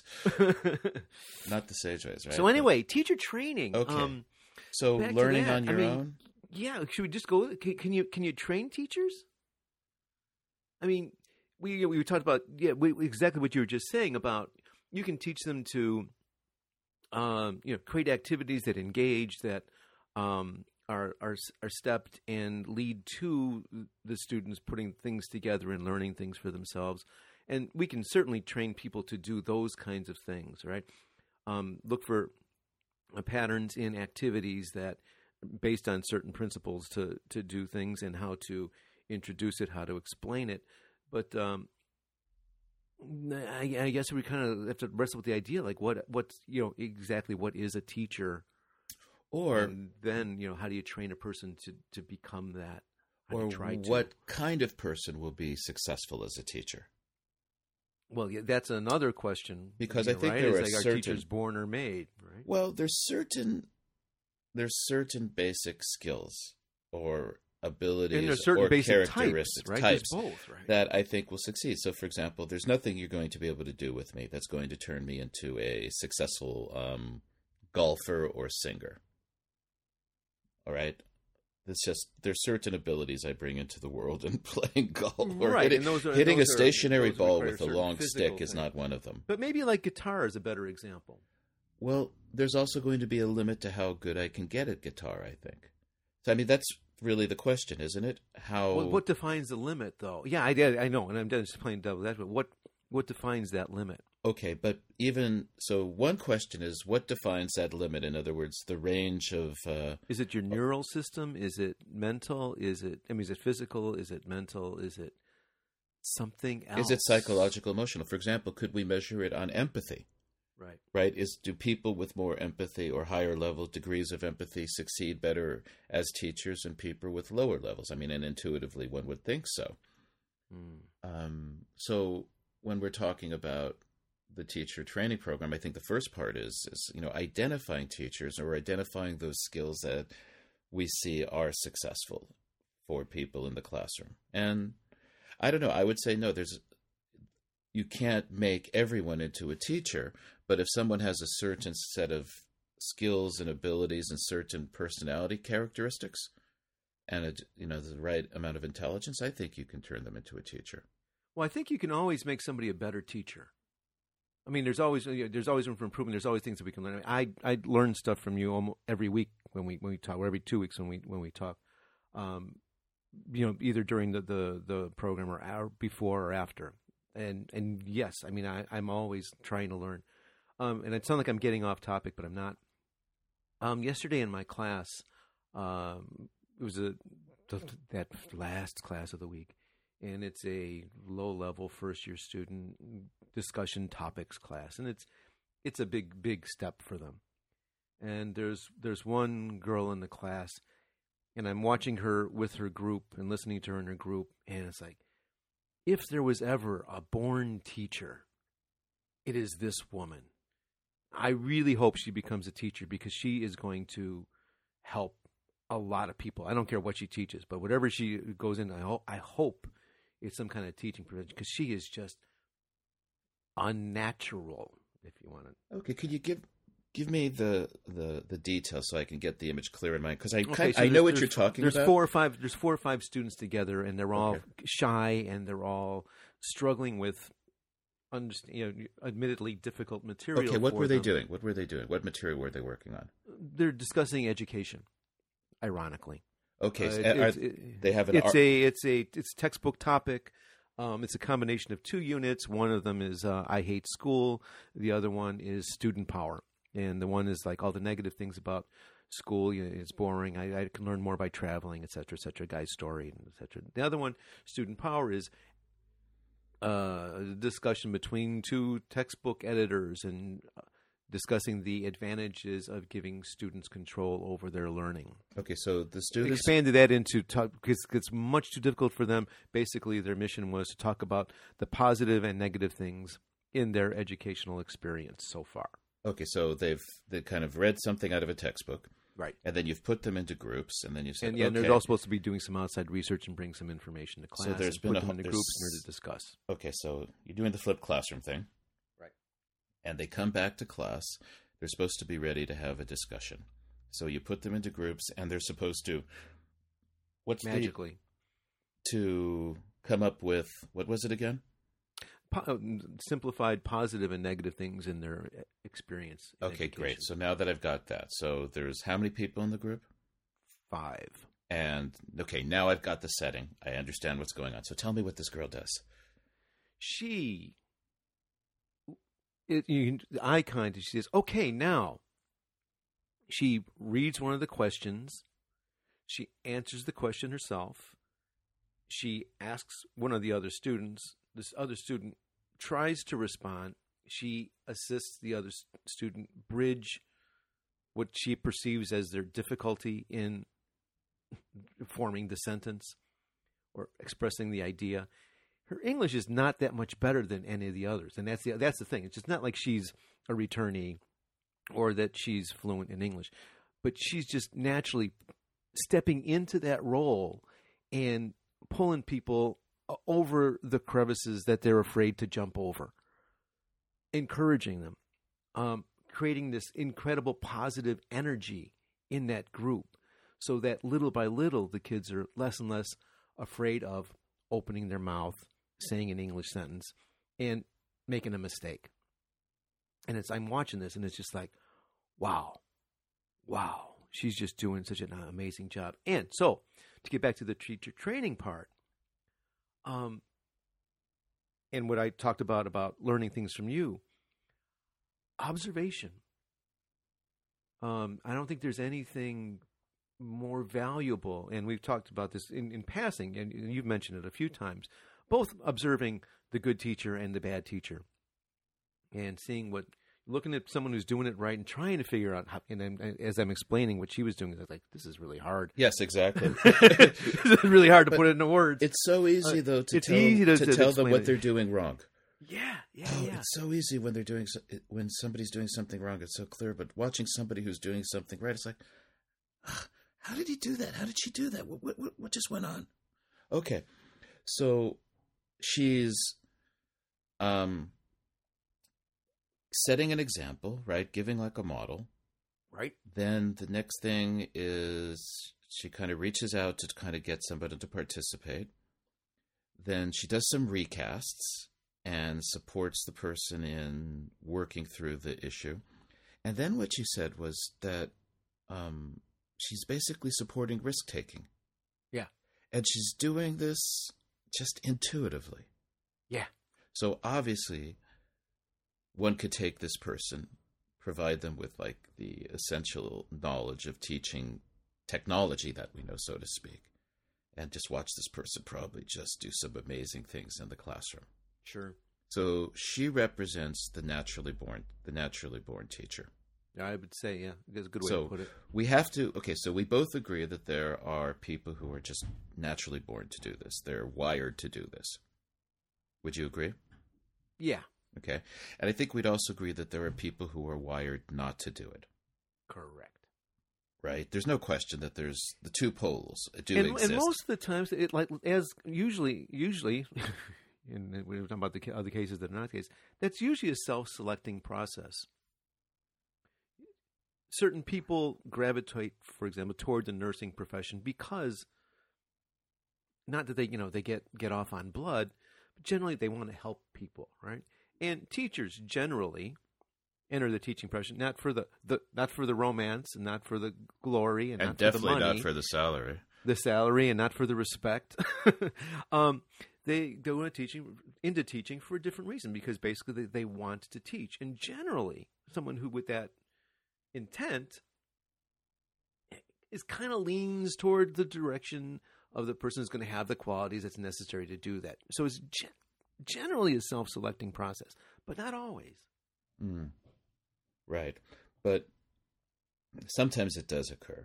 Not the segues, right? So anyway, teacher training. Okay. Um, so learning on your I mean, own? Yeah. Should we just go? Can, can you can you train teachers? I mean. We we talked about yeah we, exactly what you were just saying about you can teach them to um, you know create activities that engage that um, are are are stepped and lead to the students putting things together and learning things for themselves, and we can certainly train people to do those kinds of things, right? um, look for uh, patterns in activities that, based on certain principles, to to do things and how to introduce it, how to explain it. But um, I, I guess we kind of have to wrestle with the idea, like what what's you know exactly what is a teacher, or and then you know how do you train a person to to become that, how or try to. What kind of person will be successful as a teacher? Well, yeah, that's another question. Because I know, think right? there are like certain... Are teachers born or made, right? Well, there's certain, there's certain basic skills or abilities and there's certain or basic characteristics, types, right? types both, right? that I think will succeed. So, for example, there's nothing you're going to be able to do with me that's going to turn me into a successful um, golfer or singer. All right? It's just there's certain abilities I bring into the world in playing golf. Or right, hitting, and those are, hitting those a stationary are, ball with a long stick things. Is not one of them. But maybe like guitar is a better example. Well, there's also going to be a limit to how good I can get at guitar, I think. So I mean, that's really the question, isn't it? How? Well, what defines the limit, though? Yeah, I, I know, and I'm just playing devil's advocate. What what defines that limit? Okay, but even so, one question is what defines that limit? In other words, the range of uh, is it your neural system? Is it mental? Is it I mean, is it physical? Is it mental? Is it something else? Is it psychological, emotional? For example, could we measure it on empathy? Right. Right. Is do people with more empathy or higher level degrees of empathy succeed better as teachers than people with lower levels? I mean, and intuitively, one would think so. Mm. Um, so when we're talking about the teacher training program, I think the first part is, is, you know, identifying teachers or identifying those skills that we see are successful for people in the classroom. And I don't know, I would say, no, there's, you can't make everyone into a teacher, but if someone has a certain set of skills and abilities and certain personality characteristics and, a, you know, the right amount of intelligence, I think you can turn them into a teacher. Well, I think you can always make somebody a better teacher. I mean, there's always you know, there's always room for improvement. There's always things that we can learn. I mean, I I learn stuff from you almost every week when we when we talk, or every two weeks when we when we talk. Um, you know, either during the, the, the program or hour before or after. And and yes, I mean, I I'm always trying to learn. Um, and it sounds like I'm getting off topic, but I'm not. Um, yesterday in my class, um, it was a that last class of the week, and it's a low level first year student discussion topics class, and it's it's a big big step for them. And there's there's one girl in the class, and I'm watching her with her group and listening to her in her group, and it's like, if there was ever a born teacher, it is this woman. I really hope she becomes a teacher because she is going to help a lot of people. I don't care what she teaches, but whatever she goes into, I, ho- I hope it's some kind of teaching profession because she is just unnatural, if you want to. Okay, could you give give me the the, the details so I can get the image clear in mind? Because I okay, kind, so I know what you're talking there's about. There's four or five. There's four or five students together, and they're all okay. shy, and they're all struggling with, understand, you know, admittedly difficult material. Okay, what for were they them. doing? What were they doing? What material were they working on? They're discussing education. Ironically, okay, so uh, it, are, it, it, they have an. It's ar- a it's a it's a textbook topic. Um, it's a combination of two units. One of them is uh, I Hate School. The other one is Student Power. And the one is like all the negative things about school. You know, it's boring. I, I can learn more by traveling, et cetera, et cetera, guy's story, et cetera. The other one, Student Power, is uh, a discussion between two textbook editors and uh, discussing the advantages of giving students control over their learning. Okay, so the students... Expanded that into... because it's much too difficult for them. Basically, their mission was to talk about the positive and negative things in their educational experience so far. Okay, so they've they kind of read something out of a textbook. Right. And then you've put them into groups, and then you said, and, yeah, okay. And they're all supposed to be doing some outside research and bring some information to class. So there's been put a... Put them into groups in order to discuss. Okay, so you're doing the flipped classroom thing. And they come back to class, they're supposed to be ready to have a discussion. So you put them into groups, and they're supposed to... What's Magically. The, to come up with... What was it again? Po- simplified positive and negative things in their experience. In okay, education. Great. So now that I've got that. So there's how many people in the group? Five. And, okay, now I've got the setting. I understand what's going on. So tell me what this girl does. She... it, you, eye contact. She says, okay, now. She reads one of the questions. She answers the question herself. She asks one of the other students. This other student tries to respond. She assists the other student bridge what she perceives as their difficulty in forming the sentence or expressing the idea. Her English is not that much better than any of the others. And that's the, that's the thing. It's just not like she's a returnee or that she's fluent in English. But she's just naturally stepping into that role and pulling people over the crevices that they're afraid to jump over, encouraging them, um, creating this incredible positive energy in that group so that little by little the kids are less and less afraid of opening their mouth, saying an English sentence, and making a mistake. And it's, I'm watching this, and it's just like, wow, wow. She's just doing such an amazing job. And so, to get back to the teacher training part, um, and what I talked about, about learning things from you, observation. Um, I don't think there's anything more valuable, and we've talked about this in, in passing, and you've mentioned it a few times, both observing the good teacher and the bad teacher. And seeing what, looking at someone who's doing it right and trying to figure out how, and I'm, as I'm explaining what she was doing, I was like, this is really hard. Yes, exactly. It's really hard to but put it into words. It's so easy, though, to it's tell, easy to, to to tell them what it. They're doing wrong. Yeah, yeah, oh, yeah. It's so easy when they're doing, so, when somebody's doing something wrong, it's so clear. But watching somebody who's doing something right, it's like, ah, how did he do that? How did she do that? What, what, what just went on? Okay. So she's, um, setting an example, right? Giving like a model. Right. Then the next thing is she kind of reaches out to kind of get somebody to participate. Then she does some recasts and supports the person in working through the issue. And then what she said was that um, she's basically supporting risk-taking. Yeah. And she's doing this just intuitively. Yeah. So obviously one could take this person, provide them with like the essential knowledge of teaching technology that we know, so to speak, and just watch this person probably just do some amazing things in the classroom. Sure. So she represents the naturally born, the naturally born teacher. I would say, yeah, that's a good way so to put it. We have to, okay, so we both agree that there are people who are just naturally born to do this. They're wired to do this. Would you agree? Yeah. Okay. And I think we'd also agree that there are people who are wired not to do it. Correct. Right? There's no question that there's the two poles do and, exist. And most of the times, it like as usually, usually, and we were talking about the other cases that are not the case, that's usually a self-selecting process. Certain people gravitate, for example, toward the nursing profession because, not that they, you know, they get, get off on blood, but generally they want to help people, right? And teachers generally enter the teaching profession not for the, the not for the romance and not for the glory and, and not definitely for the money, not for the salary, the salary and not for the respect. um, they go into teaching into teaching for a different reason because basically they, they want to teach. And generally, someone who with that intent is kind of leans toward the direction of the person who's going to have the qualities that's necessary to do that. So it's gen- Generally a self-selecting process, but not always. Mm. Right. But sometimes it does occur.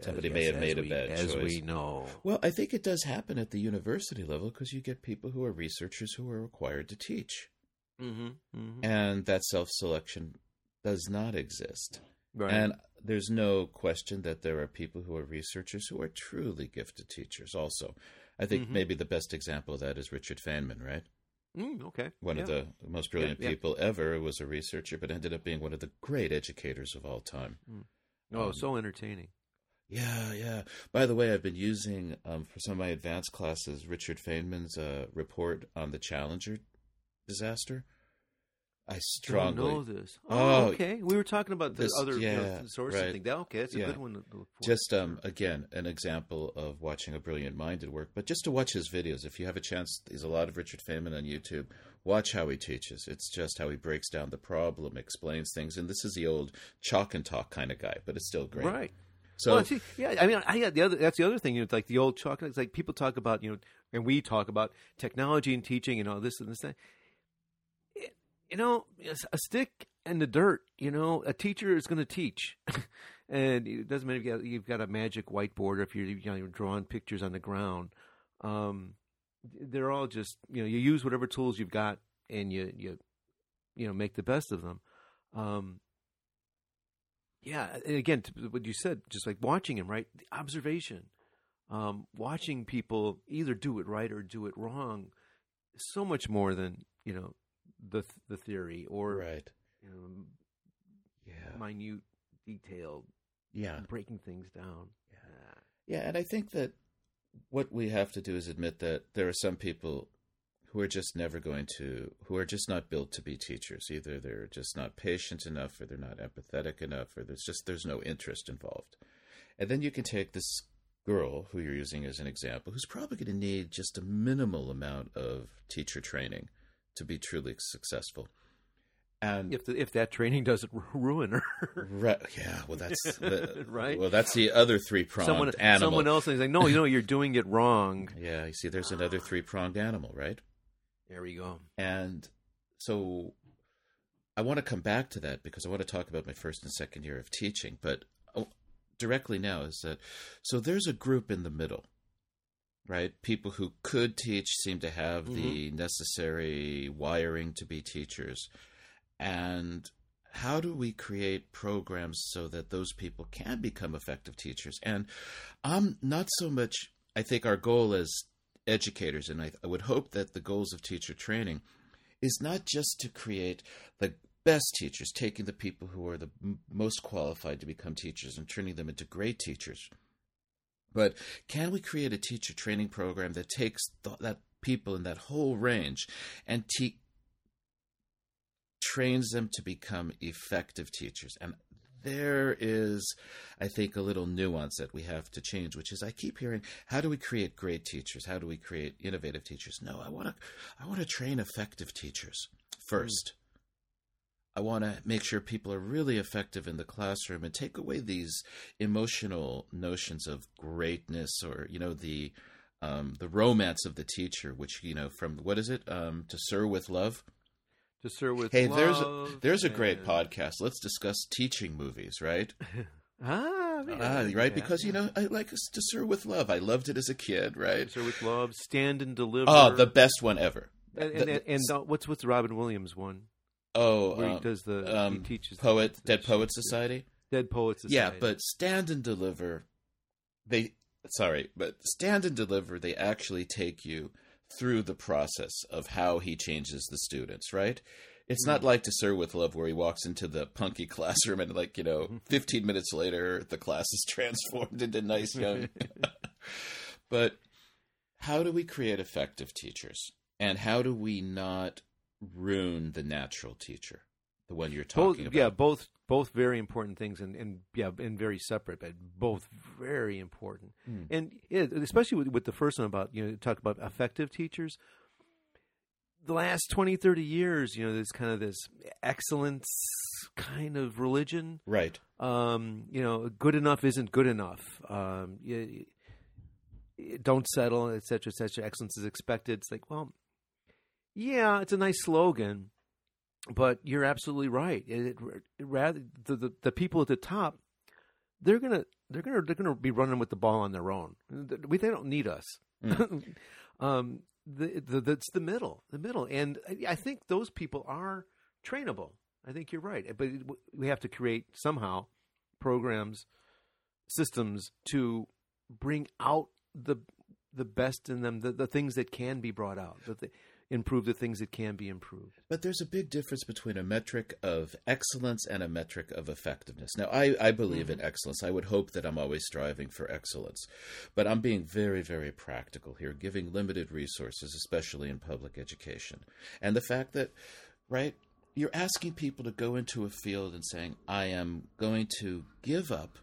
Somebody as, may yes, have made we, a bad as choice. As we know. Well, I think it does happen at the university level because you get people who are researchers who are required to teach. Mm-hmm, mm-hmm. And that self-selection does not exist. Right. And there's no question that there are people who are researchers who are truly gifted teachers also. I think mm-hmm. maybe the best example of that is Richard Feynman, right? Mm, okay. One yeah. of the most brilliant yeah, yeah. people ever was a researcher, but ended up being one of the great educators of all time. Mm. Oh, um, so entertaining. Yeah, yeah. By the way, I've been using um, for some of my advanced classes, Richard Feynman's uh, report on the Challenger disaster. I strongly I don't know this. Oh, oh, okay. We were talking about the this, other yeah, you know, source right. thing. Okay, that's a yeah. good one to look for. Just um, again, an example of watching a brilliant mind at work, but just to watch his videos if you have a chance. There's a lot of Richard Feynman on YouTube. Watch how he teaches. It's just how he breaks down the problem, explains things. And this is the old chalk and talk kind of guy, but it's still great. Right. So well, see, yeah, I mean, I got the other. That's the other thing. You know, it's like the old chalk. It's like people talk about, you know, and we talk about technology and teaching and all this and this thing. It, you know, a stick in the dirt. You know, a teacher is going to teach, and it doesn't matter if you've got, you've got a magic whiteboard or if you're, you know, you're drawing pictures on the ground. Um, they're all just, you know, you use whatever tools you've got and you you you know make the best of them. Um, Yeah, and again, what you said, just like watching him, right? The observation, um, watching people either do it right or do it wrong, so much more than, you know, the the theory or right, you know, yeah, minute detail, yeah, breaking things down, yeah, yeah. And I think that what we have to do is admit that there are some people who are just never going to, who are just not built to be teachers. Either they're just not patient enough, or they're not empathetic enough, or there's just, there's no interest involved. And then you can take this girl who you're using as an example, who's probably going to need just a minimal amount of teacher training to be truly successful. And if the, if that training doesn't ruin her, right? Yeah, well, that's the, right. Well, that's the other three pronged someone, animal. Someone else is like, no, you know, you're doing it wrong. Yeah, you see, there's another three pronged animal, right? There we go. And so I want to come back to that because I want to talk about my first and second year of teaching. But directly now is that, so there's a group in the middle, right? People who could teach, seem to have mm-hmm. the necessary wiring to be teachers. And how do we create programs so that those people can become effective teachers? And I'm not so much, I think our goal is educators, and I, I would hope that the goals of teacher training is not just to create the best teachers, taking the people who are the m- most qualified to become teachers and turning them into great teachers, but can we create a teacher training program that takes th- that people in that whole range and te- trains them to become effective teachers? And there is, I think, a little nuance that we have to change, which is I keep hearing, how do we create great teachers? How do we create innovative teachers? No, I want to I want to train effective teachers first. Mm. I want to make sure people are really effective in the classroom and take away these emotional notions of greatness or, you know, the um, the romance of the teacher, which, you know, from, what is it, um, to serve with love? To serve with hey, love. Hey, there's a, there's a great podcast. Let's discuss teaching movies, right? ah, yeah, ah, right. Yeah, because yeah. you know, I like To Serve with Love. I loved it as a kid, right? To Serve with Love, Stand and Deliver. Oh, the best one ever. And, the, and, and, and uh, what's what's Robin Williams one? Oh, where um, he does the um, he teaches poet the, the Dead Poets Society. Dead Poets Society. Yeah, but Stand and Deliver. They sorry, but Stand and Deliver. They actually take you through the process of how he changes the students, right? It's mm-hmm. not like To Serve with Love where he walks into the punky classroom and, like, you know, fifteen minutes later, the class is transformed into nice young. But how do we create effective teachers? And how do we not ruin the natural teacher, the one you're talking both, about? Yeah, both both very important things and, and, yeah, and very separate, but both very important. Mm. And it, especially with, with the first one about, you know, talk about effective teachers. The last twenty, thirty years, you know, there's kind of this excellence kind of religion. Right. Um, you know, good enough isn't good enough. Um, you, you don't settle, et cetera, et cetera. Excellence is expected. It's like, well, yeah, it's a nice slogan. But you're absolutely right. It, it, rather the, the the people at the top, they're gonna they're gonna they're gonna be running with the ball on their own. We they don't need us. Mm. um, the, the that's the middle, the middle, and I, I think those people are trainable. I think you're right, but it, we have to create somehow programs, systems to bring out the the best in them, the, the things that can be brought out. The th- improve the things that can be improved. But there's a big difference between a metric of excellence and a metric of effectiveness. Now, I, I believe mm-hmm. in excellence. I would hope that I'm always striving for excellence. But I'm being very, very practical here, giving limited resources, especially in public education. And the fact that, right, you're asking people to go into a field and saying, I am going to give up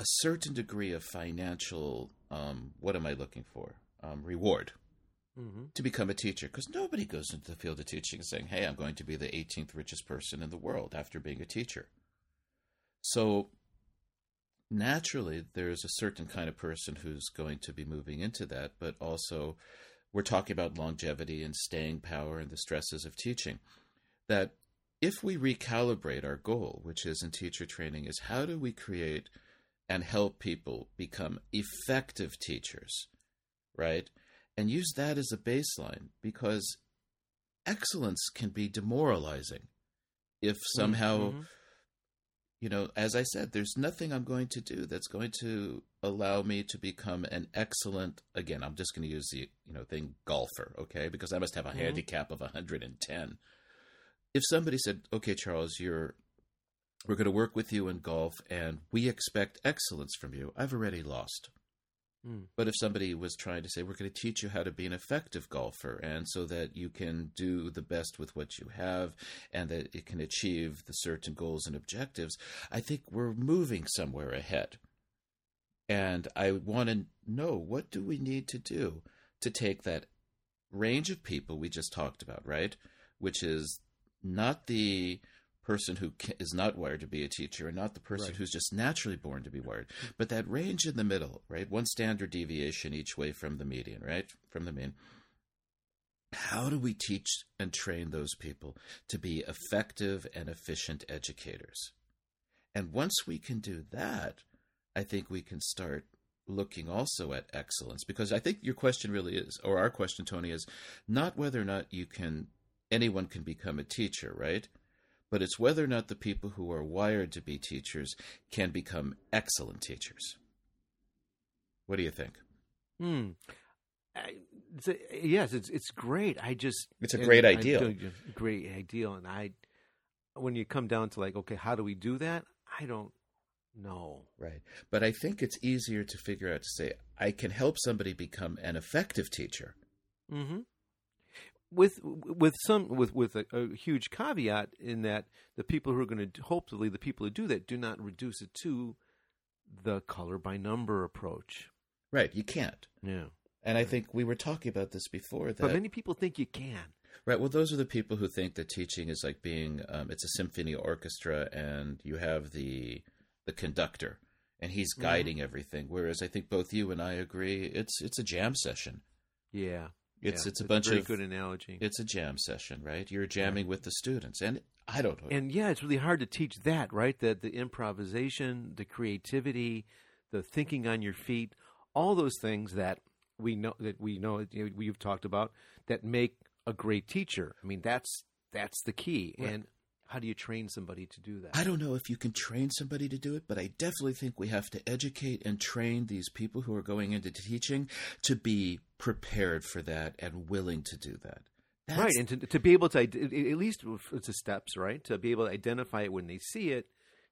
a certain degree of financial, um, what am I looking for? Um, reward. mm-hmm. to become a teacher, because nobody goes into the field of teaching saying, hey, I'm going to be the eighteenth richest person in the world after being a teacher. So naturally, there's a certain kind of person who's going to be moving into that, but also we're talking about longevity and staying power and the stresses of teaching, that if we recalibrate our goal, which is in teacher training, is how do we create and help people become effective teachers, right? And use that as a baseline, because excellence can be demoralizing if somehow, mm-hmm. you know, as I said, there's nothing I'm going to do that's going to allow me to become an excellent, again, I'm just going to use the, you know, thing golfer, okay? Because I must have a mm-hmm. handicap of one hundred ten. If somebody said, okay, Charles, you're, we're going to work with you in golf and we expect excellence from you, I've already lost. But if somebody was trying to say, we're going to teach you how to be an effective golfer, and so that you can do the best with what you have and that it can achieve the certain goals and objectives, I think we're moving somewhere ahead. And I want to know, what do we need to do to take that range of people we just talked about, right? Which is not the person who is not wired to be a teacher, and not the person right. who's just naturally born to be wired, but that range in the middle, right? One standard deviation each way from the median, right? From the mean. How do we teach and train those people to be effective and efficient educators? And once we can do that, I think we can start looking also at excellence, because I think your question really is, or our question, Tony, is not whether or not you can, anyone can become a teacher, right? But it's whether or not the people who are wired to be teachers can become excellent teachers. What do you think? Hmm. I, it's a, yes, it's it's great. I just it's a great ideal, great ideal. And I, when you come down to like, okay, how do we do that? I don't know. Right. But I think it's easier to figure out to say, I can help somebody become an effective teacher. Mm-hmm. With with some with with a, a huge caveat in that the people who are going to hopefully the people who do that do not reduce it to the color by number approach. Right, you can't. Yeah, and I think we were talking about this before. That, but many people think you can. Right. Well, those are the people who think that teaching is like being um, it's a symphony orchestra, and you have the the conductor, and he's guiding mm-hmm. everything. Whereas I think both you and I agree it's it's a jam session. Yeah. It's yeah, it's a bunch a of good analogy. It's a jam session, right? You're jamming yeah. with the students, and I don't know. And yeah, it's really hard to teach that, right? That the improvisation, the creativity, the thinking on your feet, all those things that we know that we know we've talked about that make a great teacher. I mean, that's that's the key. Right. And how do you train somebody to do that? I don't know if you can train somebody to do it, but I definitely think we have to educate and train these people who are going into teaching to be prepared for that and willing to do that. That's... Right, and to, to be able to, at least it's a steps, right? To be able to identify it when they see it,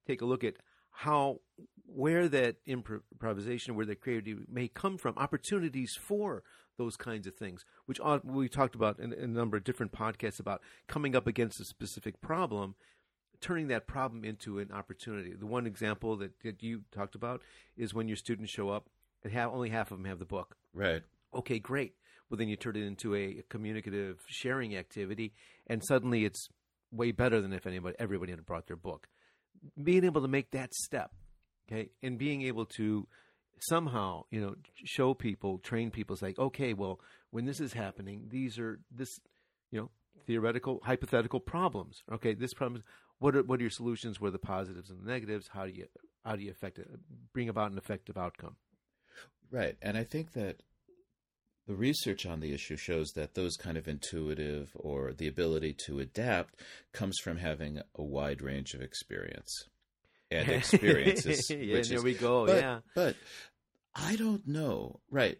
take a look at how, where that improvisation, where the creativity may come from, opportunities for those kinds of things, which we talked about in a number of different podcasts about coming up against a specific problem, turning that problem into an opportunity. The one example that, that you talked about is when your students show up and have, only half of them have the book. Right. Okay, great. Well, then you turn it into a communicative sharing activity, and suddenly it's way better than if anybody, everybody had brought their book. Being able to make that step, okay, and being able to somehow, you know, show people, train people. It's like, okay, well, when this is happening, these are this, you know, theoretical, hypothetical problems. Okay, this problem, what are what are your solutions? What are the positives and the negatives? How do you how do you affect it? Bring about an effective outcome. Right, and I think that the research on the issue shows that those kind of intuitive or the ability to adapt comes from having a wide range of experience. And experiences. yeah, which there is, we go. But, yeah, but I don't know. Right.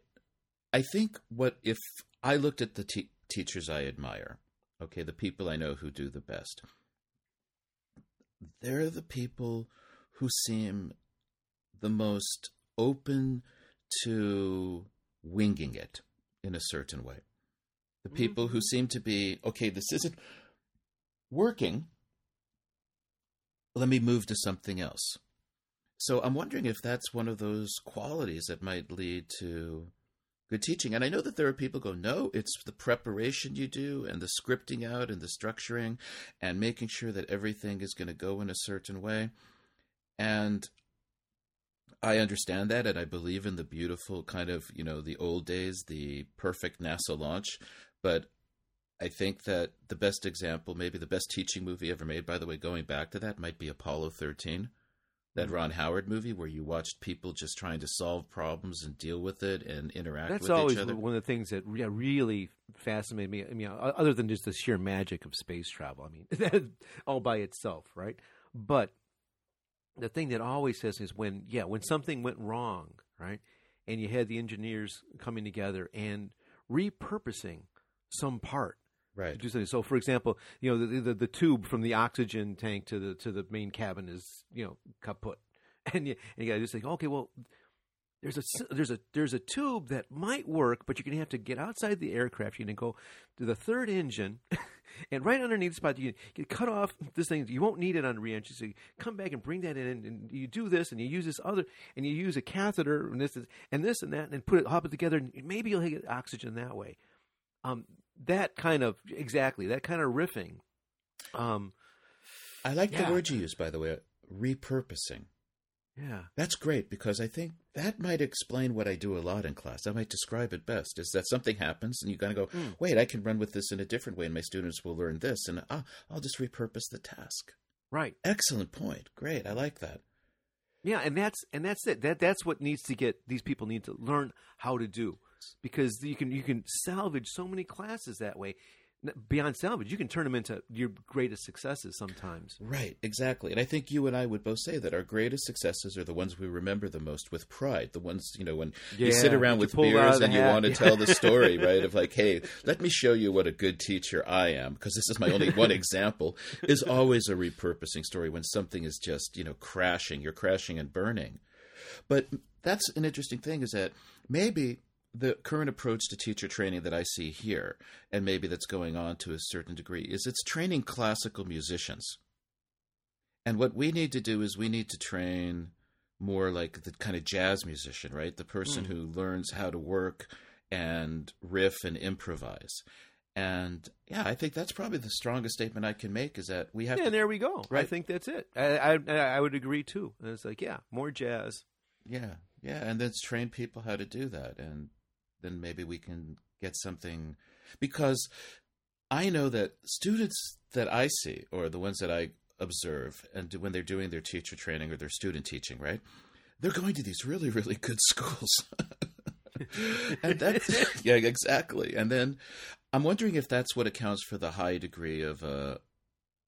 I think what if I looked at the te- teachers I admire, okay, the people I know who do the best, they're the people who seem the most open to winging it in a certain way. The mm-hmm. people who seem to be, okay, this isn't working. Let me move to something else. So I'm wondering if that's one of those qualities that might lead to good teaching. And I know that there are people who go, no, it's the preparation you do and the scripting out and the structuring and making sure that everything is going to go in a certain way. And I understand that, and I believe in the beautiful kind of, you know, the old days, the perfect NASA launch. But I think that the best example, maybe the best teaching movie ever made, by the way, going back to that, might be Apollo thirteen, that Ron Howard movie where you watched people just trying to solve problems and deal with it and interact That's with each other. That's always one of the things that really fascinated me. I mean, other than just the sheer magic of space travel, I mean, that all by itself, right? But the thing that always says is when, yeah, when something went wrong, right, and you had the engineers coming together and repurposing some part. Right. So, for example, you know, the, the the tube from the oxygen tank to the to the main cabin is, you know, kaput, and you and you gotta just think, okay, well, there's a there's a there's a tube that might work, but you're gonna have to get outside the aircraft. You're gonna go to the third engine, and right underneath the spot, you get cut off this thing. You won't need it on re-entry. So you come back and bring that in, and you do this, and you use this other, and you use a catheter, and this and this and that, and put it hop it together, and maybe you'll get oxygen that way. Um. That kind of – exactly, that kind of riffing. Um, I like yeah. the word you use, by the way, repurposing. Yeah. That's great, because I think that might explain what I do a lot in class. I might describe it best, is that something happens and you kind of go, mm. wait, I can run with this in a different way and my students will learn this, and ah, I'll just repurpose the task. Right. Excellent point. Great. I like that. Yeah, and that's and that's it. That That's what needs to get – these people need to learn how to do. Because you can you can salvage so many classes that way. Beyond salvage, you can turn them into your greatest successes sometimes. Right, exactly. And I think you and I would both say that our greatest successes are the ones we remember the most with pride. The ones, you know, when yeah, you sit around with beers and you hat. want to yeah. tell the story, right, of like, hey, let me show you what a good teacher I am, because this is my only one example, is always a repurposing story when something is just, you know, crashing. You're crashing and burning. But that's an interesting thing, is that maybe – the current approach to teacher training that I see here, and maybe that's going on to a certain degree, is it's training classical musicians. And what we need to do is we need to train more like the kind of jazz musician, right? The person mm. who learns how to work and riff and improvise. And yeah, I think that's probably the strongest statement I can make, is that we have yeah, to – and there we go. Right? I think that's it. I, I I would agree too. And it's like, yeah, more jazz. Yeah, yeah. And then train people how to do that. And then maybe we can get something, because I know that students that I see, or the ones that I observe, and when they're doing their teacher training or their student teaching, right, they're going to these really, really good schools. And that's, yeah, exactly. And then I'm wondering if that's what accounts for the high degree of uh,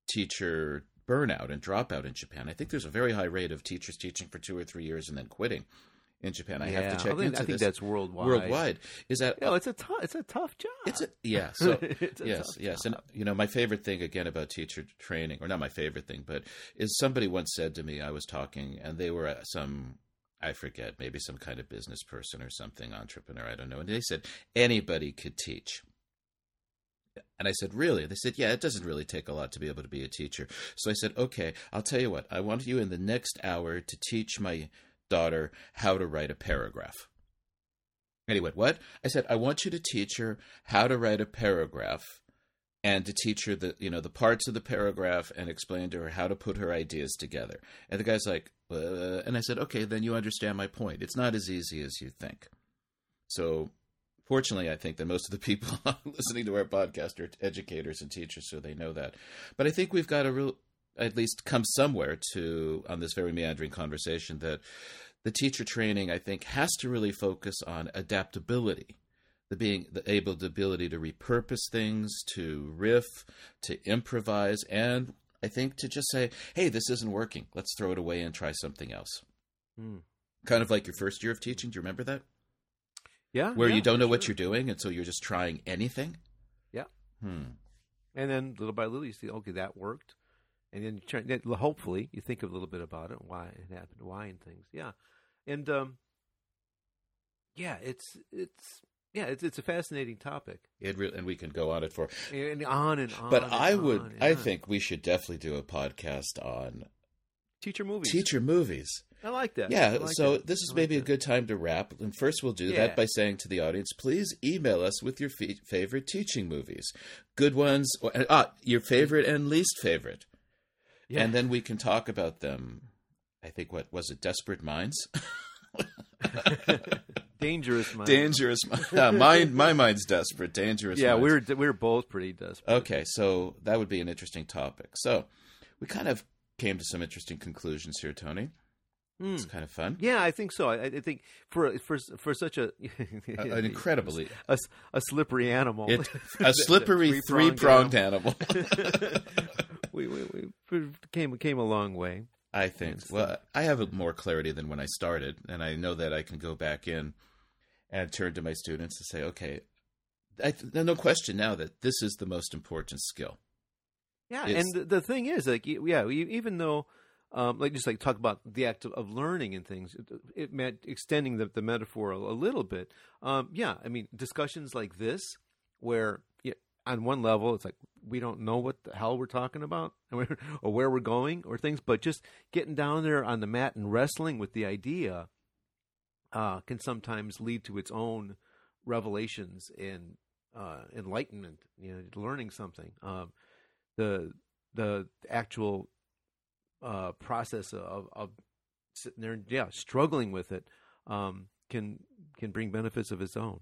teacher burnout and dropout in Japan. I think there's a very high rate of teachers teaching for two or three years and then quitting. In Japan, I yeah, have to check I think, into this. I think this. that's worldwide. Worldwide is that? No, it's a t- it's a tough job. It's a, yeah. So it's a yes, yes, job. And you know, my favorite thing again about teacher training, or not my favorite thing, but is somebody once said to me, I was talking, and they were some, I forget, maybe some kind of business person or something, entrepreneur, I don't know, and they said anybody could teach. And I said, really? They said, yeah, it doesn't really take a lot to be able to be a teacher. So I said, okay, I'll tell you what, I want you in the next hour to teach my daughter how to write a paragraph. Anyway, what? I said, I want you to teach her how to write a paragraph, and to teach her the, you know, the parts of the paragraph, and explain to her how to put her ideas together. And the guy's like, uh, and I said, okay, then you understand my point. It's not as easy as you think. So fortunately, I think that most of the people listening to our podcast are educators and teachers, so they know that. But I think we've got a real... at least come somewhere to on this very meandering conversation, that the teacher training, I think, has to really focus on adaptability, the being the able the ability to repurpose things, to riff, to improvise, and I think to just say, hey, this isn't working. Let's throw it away and try something else. Mm. Kind of like your first year of teaching. Do you remember that? Yeah. Where yeah, you don't know sure. what you're doing, and so you're just trying anything. Yeah. Hmm. And then little by little you see, okay, that worked. And then, you try, hopefully, you think a little bit about it, why it happened, why and things. Yeah, and um, yeah, it's it's yeah, it's it's a fascinating topic. It really, and we can go on it for and on and on. But I would, I think we should definitely do a podcast on Teacher movies. Teacher movies. I like that. Yeah, like so it. This is like maybe that. a good time to wrap. And first we'll do yeah. that by saying to the audience, please email us with your f- favorite teaching movies. Good ones, or, ah, your favorite and least favorite. Yeah. And then we can talk about them. I think, what was it, Desperate Minds? Dangerous Mind. Dangerous Mind. Uh, my, my mind's desperate. Dangerous yeah, Minds. Yeah, we were, we were both pretty desperate. Okay, so that would be an interesting topic. So we kind of came to some interesting conclusions here, Tony. Mm. It's kind of fun. Yeah, I think so. I, I think for for for such a an incredibly a, a slippery animal, it, a slippery three pronged animal. we, we we came came a long way. I think. So. Well, I have more clarity than when I started, and I know that I can go back in and turn to my students and say, "Okay, I, no question now that this is the most important skill." Yeah, it's, and the thing is, like, yeah, even though. Um, like just like talk about the act of, of learning and things. It, it meant extending the, the metaphor a, a little bit. Um, yeah, I mean discussions like this, where you know, on one level it's like we don't know what the hell we're talking about or, or where we're going or things, but just getting down there on the mat and wrestling with the idea uh, can sometimes lead to its own revelations and uh, enlightenment. You know, learning something. Um, the the actual Uh, process of, of sitting there, and, yeah, struggling with it um, can can bring benefits of its own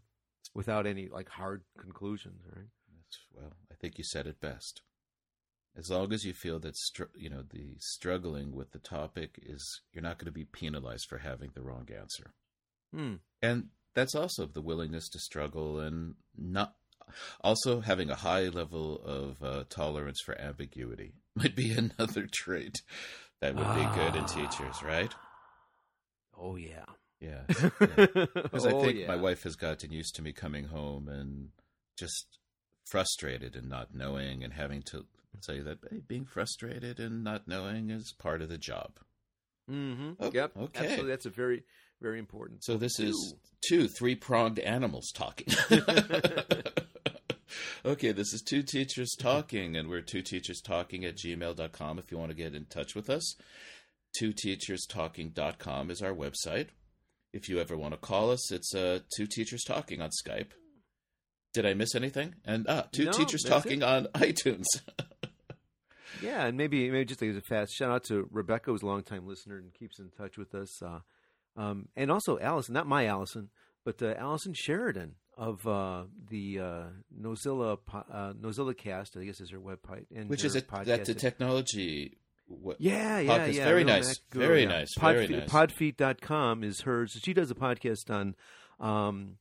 without any like hard conclusions, right? That's, well, I think you said it best. As long as you feel that str- you know the struggling with the topic is, you're not going to be penalized for having the wrong answer, hmm. and that's also the willingness to struggle and not. Also, having a high level of uh, tolerance for ambiguity might be another trait that would ah. be good in teachers, right? Oh, yeah. Yeah. Because yeah. oh, I think yeah. my wife has gotten used to me coming home and just frustrated and not knowing and having to say that hey, being frustrated and not knowing is part of the job. Mm-hmm. Oh, yep. Okay. Absolutely. That's a very, very important. So this two. is two three-pronged animals talking. Okay, this is Two Teachers Talking, and we're two teachers talking at gmail dot com if you want to get in touch with us. two teachers talking dot com is our website. If you ever want to call us, it's uh, Two Teachers Talking on Skype. Did I miss anything? And ah, Two no, Teachers Talking it. on iTunes. Yeah, and maybe maybe just a fast shout-out to Rebecca, who's a longtime listener and keeps in touch with us. Uh, um, and also Allison, not my Allison, but uh, Allison Sheridan. Of uh, the uh, Nosilla uh, Nosilla Cast, I guess is her website, and which is a, that the technology. What, yeah, yeah, podcast. yeah. Very no, nice, girl, very yeah. nice, Pod, very nice. Podfeet dot com is hers. She does a podcast on, um,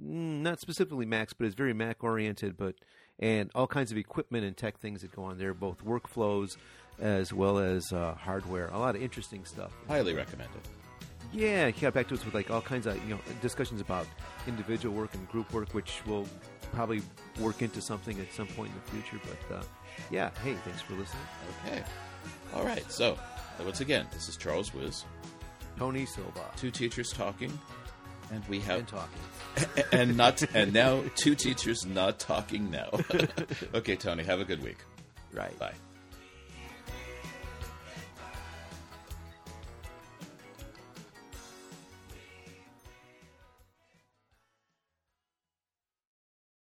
not specifically Macs, but it's very Mac oriented, but and all kinds of equipment and tech things that go on there, both workflows as well as uh, hardware. A lot of interesting stuff. Highly recommended. Yeah, he got back to us with like all kinds of you know discussions about individual work and group work, which will probably work into something at some point in the future. But uh, yeah, hey, thanks for listening. Okay, all right. So once again, this is Charles Wiz, Tony Silva, Two Teachers Talking, and we have and talking and not and now two teachers not talking now. Okay, Tony, have a good week. Right. Bye.